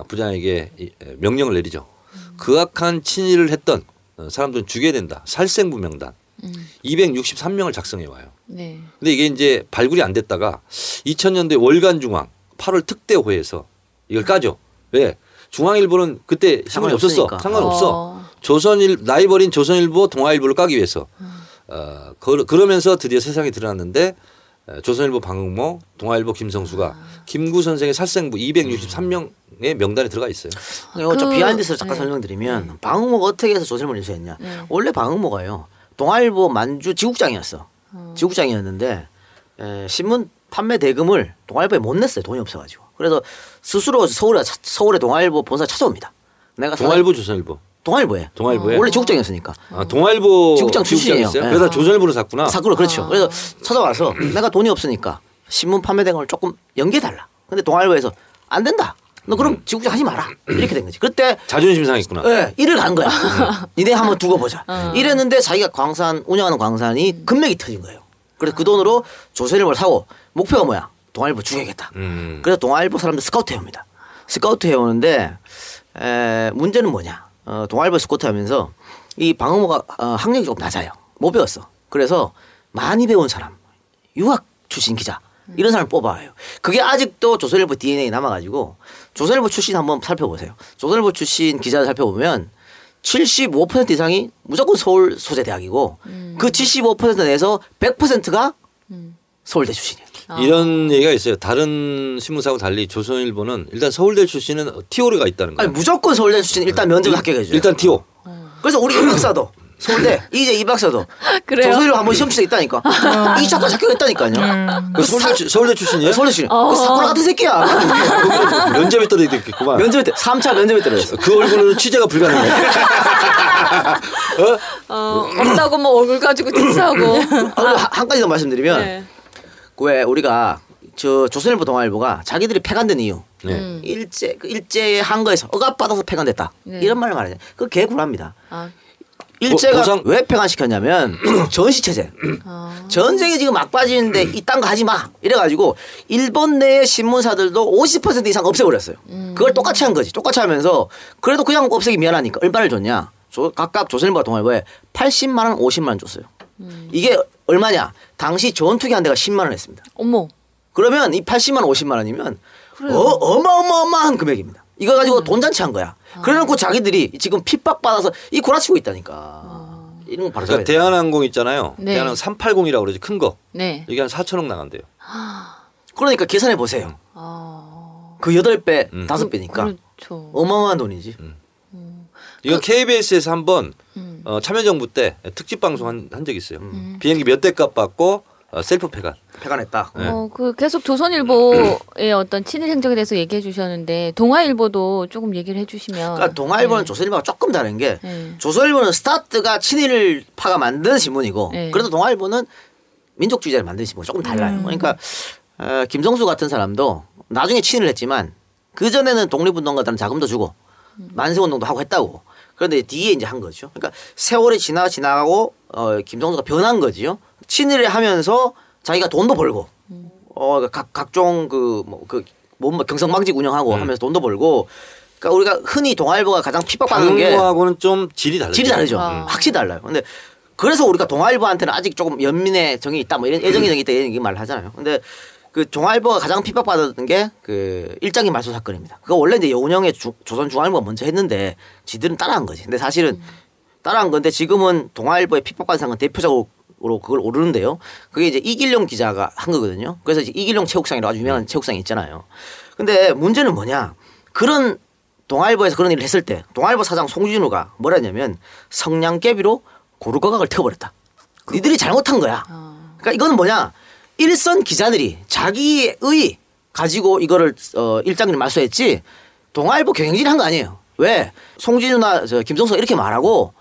부장에게 명령을 내리죠. 음. 극악한 친일을 했던 사람들은 죽여야 된다. 살생부명단 음. 이백육십삼 명을 작성해 와요. 네. 근데 이게 이제 발굴이 안 됐다가 이천 년대 월간중앙 팔월 특대호에서 이걸 까죠. 왜? 중앙일보는 그때 신문이 없었어. 상관없어. 어. 조선일 라이벌인 조선일보 동아일보를 까기 위해서 어, 그러면서 드디어 세상에 드러났는데 조선일보 방응모 동아일보 김성수가 아. 김구 선생의 살생부 이백육십삼 명의 명단에 들어가 있어요. 그, 저 비하인드에서 잠깐 네. 설명드리면 방응모가 어떻게 해서 조선일보를 인수했냐. 네. 원래 방응모가요 동아일보 만주 지국장이었어. 어. 지국장이었는데 에, 신문 판매 대금을 동아일보에 못 냈어요. 돈이 없어가지고. 그래서 스스로 서울에 서울에 동아일보 본사 찾아옵니다. 내가 동아일보 조선일보. 동아일보에. 동아일보에. 원래 지국장이었으니까. 아, 동아일보 지국장 출신이에요. 네. 그래서 조선일보로 샀구나. 샀구나. 그렇죠. 아. 그래서 찾아와서 내가 돈이 없으니까 신문 판매된 걸 조금 연기해달라. 근데 동아일보에서 안 된다. 너 그럼 음. 지국장 하지 마라. 이렇게 된 거지. 그때 자존심 상했구나. 네. 일을 간 거야. 니네 한번 두고 보자. 아. 이랬는데 자기가 광산 운영하는 광산이 금맥이 터진 거예요. 그래서 그 돈으로 조선일보를 사고 목표가 뭐야. 동아일보 죽여야겠다. 음. 그래서 동아일보 사람들 스카우트 해옵니다. 스카우트 해오는데 에, 문제는 뭐냐. 어, 동아일보 스코트 하면서 이 방응모가 어, 학력이 조금 낮아요. 못 배웠어. 그래서 많이 배운 사람, 유학 출신 기자 이런 사람을 뽑아와요. 그게 아직도 조선일보 디엔에이 남아가지고 조선일보 출신 한번 살펴보세요. 조선일보 출신 기자를 살펴보면 칠십오 퍼센트 이상이 무조건 서울 소재 대학이고 음. 그 칠십오 퍼센트 내에서 백 퍼센트가 음. 서울대 출신이에요. 아. 이런 얘기가 있어요. 다른 신문사하고 달리 조선일보는 일단 서울대 출신은 티오가 있다는 거예요. 아니, 무조건 서울대 출신 일단 면접을 합격해 줘요. 일단 티오. 어. 그래서 우리 이박사도 서울대 이이제이 이박사도 조선일보 한번 시험 치러 있다니까. 이 차도 아. 합격했다니까요. 음. 그 서울대, 사... 서울대 출신이에요? 서울대 출신. 어. 그 사쿠라 같은 새끼야. 면접에 떨어졌겠구만. 면접에 삼 차 면접에 떨어졌어. 그 얼굴은 취재가 불가능해. 어? 어, 없다고 뭐 얼굴 가지고 취재하고. 아, 한 가지 더 말씀드리면. 네. 왜 우리가 저 조선일보 동아일보가 자기들이 폐간된 이유 네. 일제 일제의 항거에서 억압받아서 폐간됐다 네. 이런 말을 말하냐 그 개구라입니다. 아. 일제가 보상... 왜 폐간시켰냐면 전시체제 아. 전쟁이 지금 막빠지는데 이딴 거 하지 마 이래가지고 일본 내의 신문사들도 오십 퍼센트 이상 없애버렸어요. 음. 그걸 똑같이 한 거지. 똑같이 하면서 그래도 그냥 없애기 미안하니까 얼마를 줬냐 조, 각각 조선일보와 동아일보에 팔십만 원 오십만 원 줬어요. 음. 이게 얼마냐? 당시 전투기 한 대가 십만 원 했습니다. 어머. 그러면 이 팔십만 원, 오십만 원이면 그래요. 어, 어마어마한 금액입니다. 이거 가지고 음. 돈 잔치한 거야. 아. 그래놓고 자기들이 지금 핍박받아서 이 고라치고 있다니까. 아. 이런 거 바로 그러니까 대한항공 있잖아요. 네. 대한항공 삼백팔십이라고 그러지 큰 거. 네. 이게 한 사천억 나간대요. 아. 그러니까 계산해 보세요. 아. 그 여덟 배, 음. 다섯 배니까. 음. 그렇죠. 어마어마한 돈이지. 음. 음. 이거 그... 케이비에스에서 한번 음. 어, 참여정부 때 특집 방송 한, 한 적이 있어요. 음. 비행기 몇 대 값 받고 어, 셀프 폐간. 폐간했다. 네. 어, 그 계속 조선일보의 어떤 친일 행적에 대해서 얘기해 주셨는데 동아일보도 조금 얘기를 해 주시면. 그러니까 동아일보는 네. 조선일보가 조금 다른 게 네. 조선일보는 스타트가 친일파가 만든 신문이고 네. 그래도 동아일보는 민족주의자를 만든 신문이 조금 달라요. 음. 그러니까 어, 김성수 같은 사람도 나중에 친일을 했지만 그전에는 독립운동가들은 자금도 주고 음. 만세운동도 하고 했다고. 그런데 뒤에 이제 한 거죠. 그러니까 세월이 지나 지나가고 어, 김성수가 변한 거지요. 친일을 하면서 자기가 돈도 벌고 어, 각, 각종 그 뭐 그 뭐 경성망직 운영하고 음. 하면서 돈도 벌고. 그러니까 우리가 흔히 동아일보가 가장 핍박받는 게 방응모하고는 좀 질이 다르죠. 질이 다르죠. 아. 확실히 달라요. 근데 그래서 우리가 동아일보한테는 아직 조금 연민의 정이 있다, 뭐 이런 애정의 정이 있다 이런 얘기 말을 하잖아요. 근데 그 동아일보가 가장 핍박받았던 게 그 일장기 말소 사건입니다. 그거 원래 이제 여운형의 조선 중앙일보가 먼저 했는데 지들은 따라한 거지. 근데 사실은 음. 따라한 건데 지금은 동아일보의 핍박받은 사건 대표적으로 그걸 오르는데요. 그게 이제 이길용 기자가 한 거거든요. 그래서 이제 이길용 체육상이라고 아주 유명한 체육상이 있잖아요. 근데 문제는 뭐냐? 그런 동아일보에서 그런 일을 했을 때 동아일보 사장 송진우가 뭐라냐면 성냥개비로 고루거각을 태워버렸다. 그... 니들이 잘못한 거야. 어... 그러니까 이거는 뭐냐? 일선 기자들이 자기의 의 가지고 이거를 어, 일장기를 말소했지 동아일보 경영진이 한 거 아니에요. 왜? 송진우나 저 김성수가 이렇게 말하고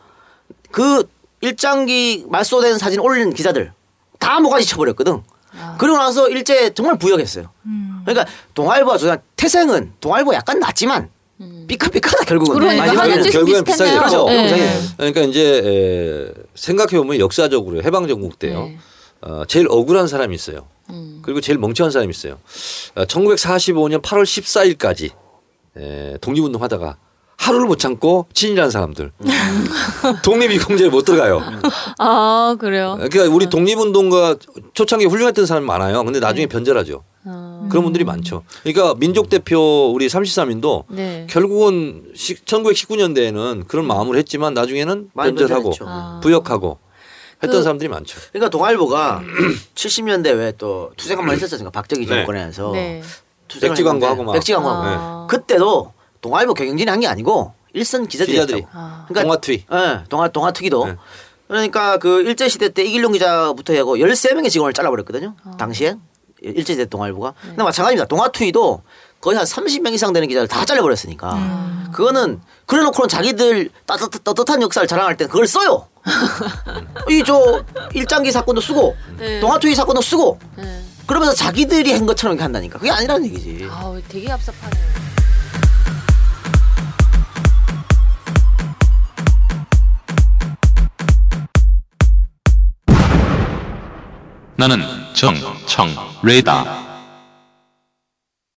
그 일장기 말소된 사진 올린 기자들 다 모가지 쳐버렸거든. 아. 그러고 나서 일제에 정말 부역했어요. 음. 그러니까 동아일보와 조선 태생은 동아일보 약간 낮지만 음. 삐까삐까다 결국은. 그러니까 결국은 비싸게 됐죠. 그러니까 이제 에, 생각해보면 역사적으로 해방전국 때요. 네. 어, 제일 억울한 사람이 있어요. 음. 그리고 제일 멍청한 사람이 있어요. 어, 천구백사십오 년 팔월 십사 일까지 에, 독립운동 하다가 하루를 못 참고 친일한 사람들. 음. 독립이공제에 못 들어가요. 아, 그래요? 그러니까 우리 독립운동가 초창기에 훌륭했던 사람이 많아요. 근데 나중에 네. 변절하죠. 아. 그런 분들이 많죠. 그러니까 민족대표 우리 삼십삼 인도 네. 결국은 시, 천구백십구 년대에는 그런 마음으로 했지만 나중에는 변절하고 아. 부역하고 했던 그, 사람들이 많죠. 그러니까 동아일보가 칠십 년대 왜 또 투쟁 한번 했었잖아요. 박정희 정권에서 네. 네. 백지 광고하고 막. 백지 광고하고. 아. 그때도 동아일보 경영진이 한 게 아니고 일선 기자들이 했다고. 아. 그러니까 동아투위. 네, 동아 동아투기도. 네. 그러니까 그 일제 시대 때 이길용 기자부터 하고 열세 명의 직원을 잘라버렸거든요. 아. 당시에 일제 시대 동아일보가. 네. 근데 마찬가지입니다. 동아투위도 거의 한 삼십 명 이상 되는 기자를 다 잘려버렸으니까. 음. 그거는 그래놓고는 자기들 따뜻, 따뜻한 역사를 자랑할 때는 그걸 써요. 이 저 일장기 사건도 쓰고 네. 동아투위 사건도 쓰고 네. 그러면서 자기들이 한 것처럼 이렇게 한다니까. 그게 아니라는 얘기지. 아우 되게 얍삽하네요. 나는 정청래다.